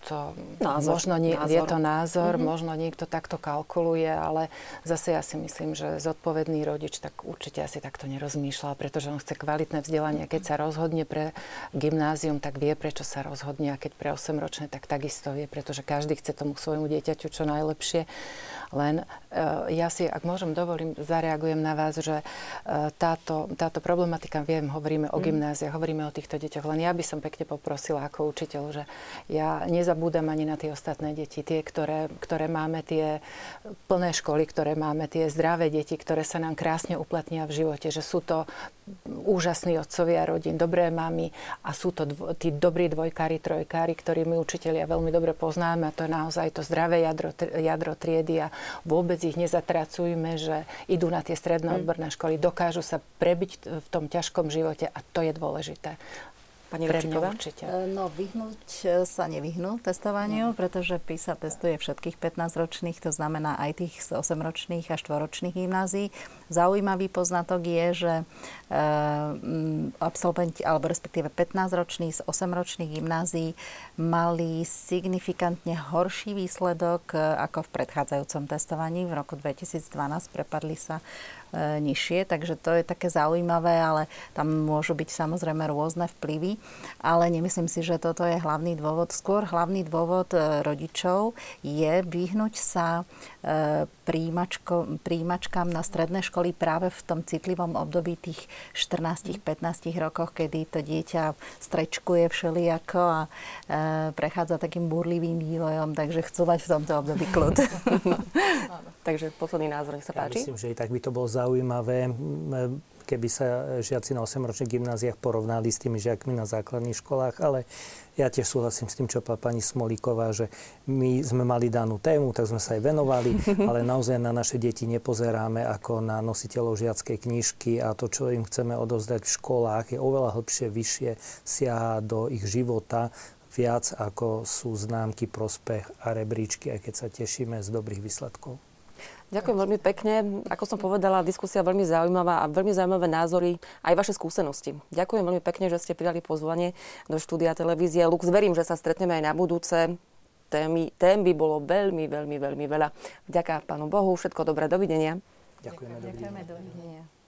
je to názor, možno niekto takto kalkuluje, ale zase ja si myslím, že zodpovedný rodič tak určite asi takto nerozmýšľa, pretože on chce kvalitné vzdelanie. Keď sa rozhodne pre gymnázium, tak vie, prečo sa rozhodne, a keď pre 8-ročné, tak takisto vie, pretože každý chce tomu svojmu dieťaťu čo najlepšie. Len ja si, ak môžem, dovolím, zareagujem na vás, že táto problematika, viem, hovoríme o gymnáziách, hovoríme o týchto deťoch, len ja by som pekne poprosila ako učiteľ, že ja nezabúdam ani na tie ostatné deti, tie, ktoré máme, tie plné školy, ktoré máme, tie zdravé deti, ktoré sa nám krásne uplatnia v živote, že sú to úžasní otcovia rodín, dobré mami, a sú to tí dobrí dvojkári, trojkári, ktorí my učitelia veľmi dobre poznáme, a to je naozaj to zdravé jadro triedy, a vôbec ich nezatracujme, že idú na tie stredné odborné školy, dokážu sa prebiť v tom ťažkom živote, a to je dôležité. Pani Repčíková? No, vyhnúť sa nevyhnú testovaniu, pretože PISA testuje všetkých 15-ročných, to znamená aj tých 8-ročných a 4-ročných gymnázií. Zaujímavý poznatok je, že absolventi, alebo respektíve 15-roční z 8-ročných gymnázií mali signifikantne horší výsledok ako v predchádzajúcom testovaní. V roku 2012 prepadli sa nižšie, takže to je také zaujímavé, ale tam môžu byť samozrejme rôzne vplyvy. ale nemyslím si, že toto je hlavný dôvod. Skôr hlavný dôvod rodičov je vyhnúť sa príjimačkám na stredné školy práve v tom citlivom období tých 14-15 rokoch, kedy to dieťa strečkuje všelijako a prechádza takým búrlivým vývojom, takže chcú mať v tomto období kľud. Takže posledný názor, nech sa páči. Ja myslím, že i tak by to bolo zaujímavé, keby sa žiaci na 8-ročných gymnáziách porovnali s tými žiakmi na základných školách, ale ja tiež súhlasím s tým, čo pani Smolíková, že my sme mali danú tému, tak sme sa aj venovali, ale naozaj na naše deti nepozeráme ako na nositeľov žiackej knižky a to, čo im chceme odovzdať v školách, je oveľa hlbšie, vyššie, siaha do ich života viac ako sú známky, prospech a rebríčky, aj keď sa tešíme z dobrých výsledkov. Ďakujem veľmi pekne. Ako som povedala, diskusia veľmi zaujímavá a veľmi zaujímavé názory aj vaše skúsenosti. Ďakujem veľmi pekne, že ste prijali pozvanie do štúdia televízie Lux. Verím, že sa stretneme aj na budúce. Tém by bolo veľmi, veľmi, veľmi veľa. Vďaka Pánu Bohu, všetko dobré, dovidenia. Ďakujeme, dovidenia.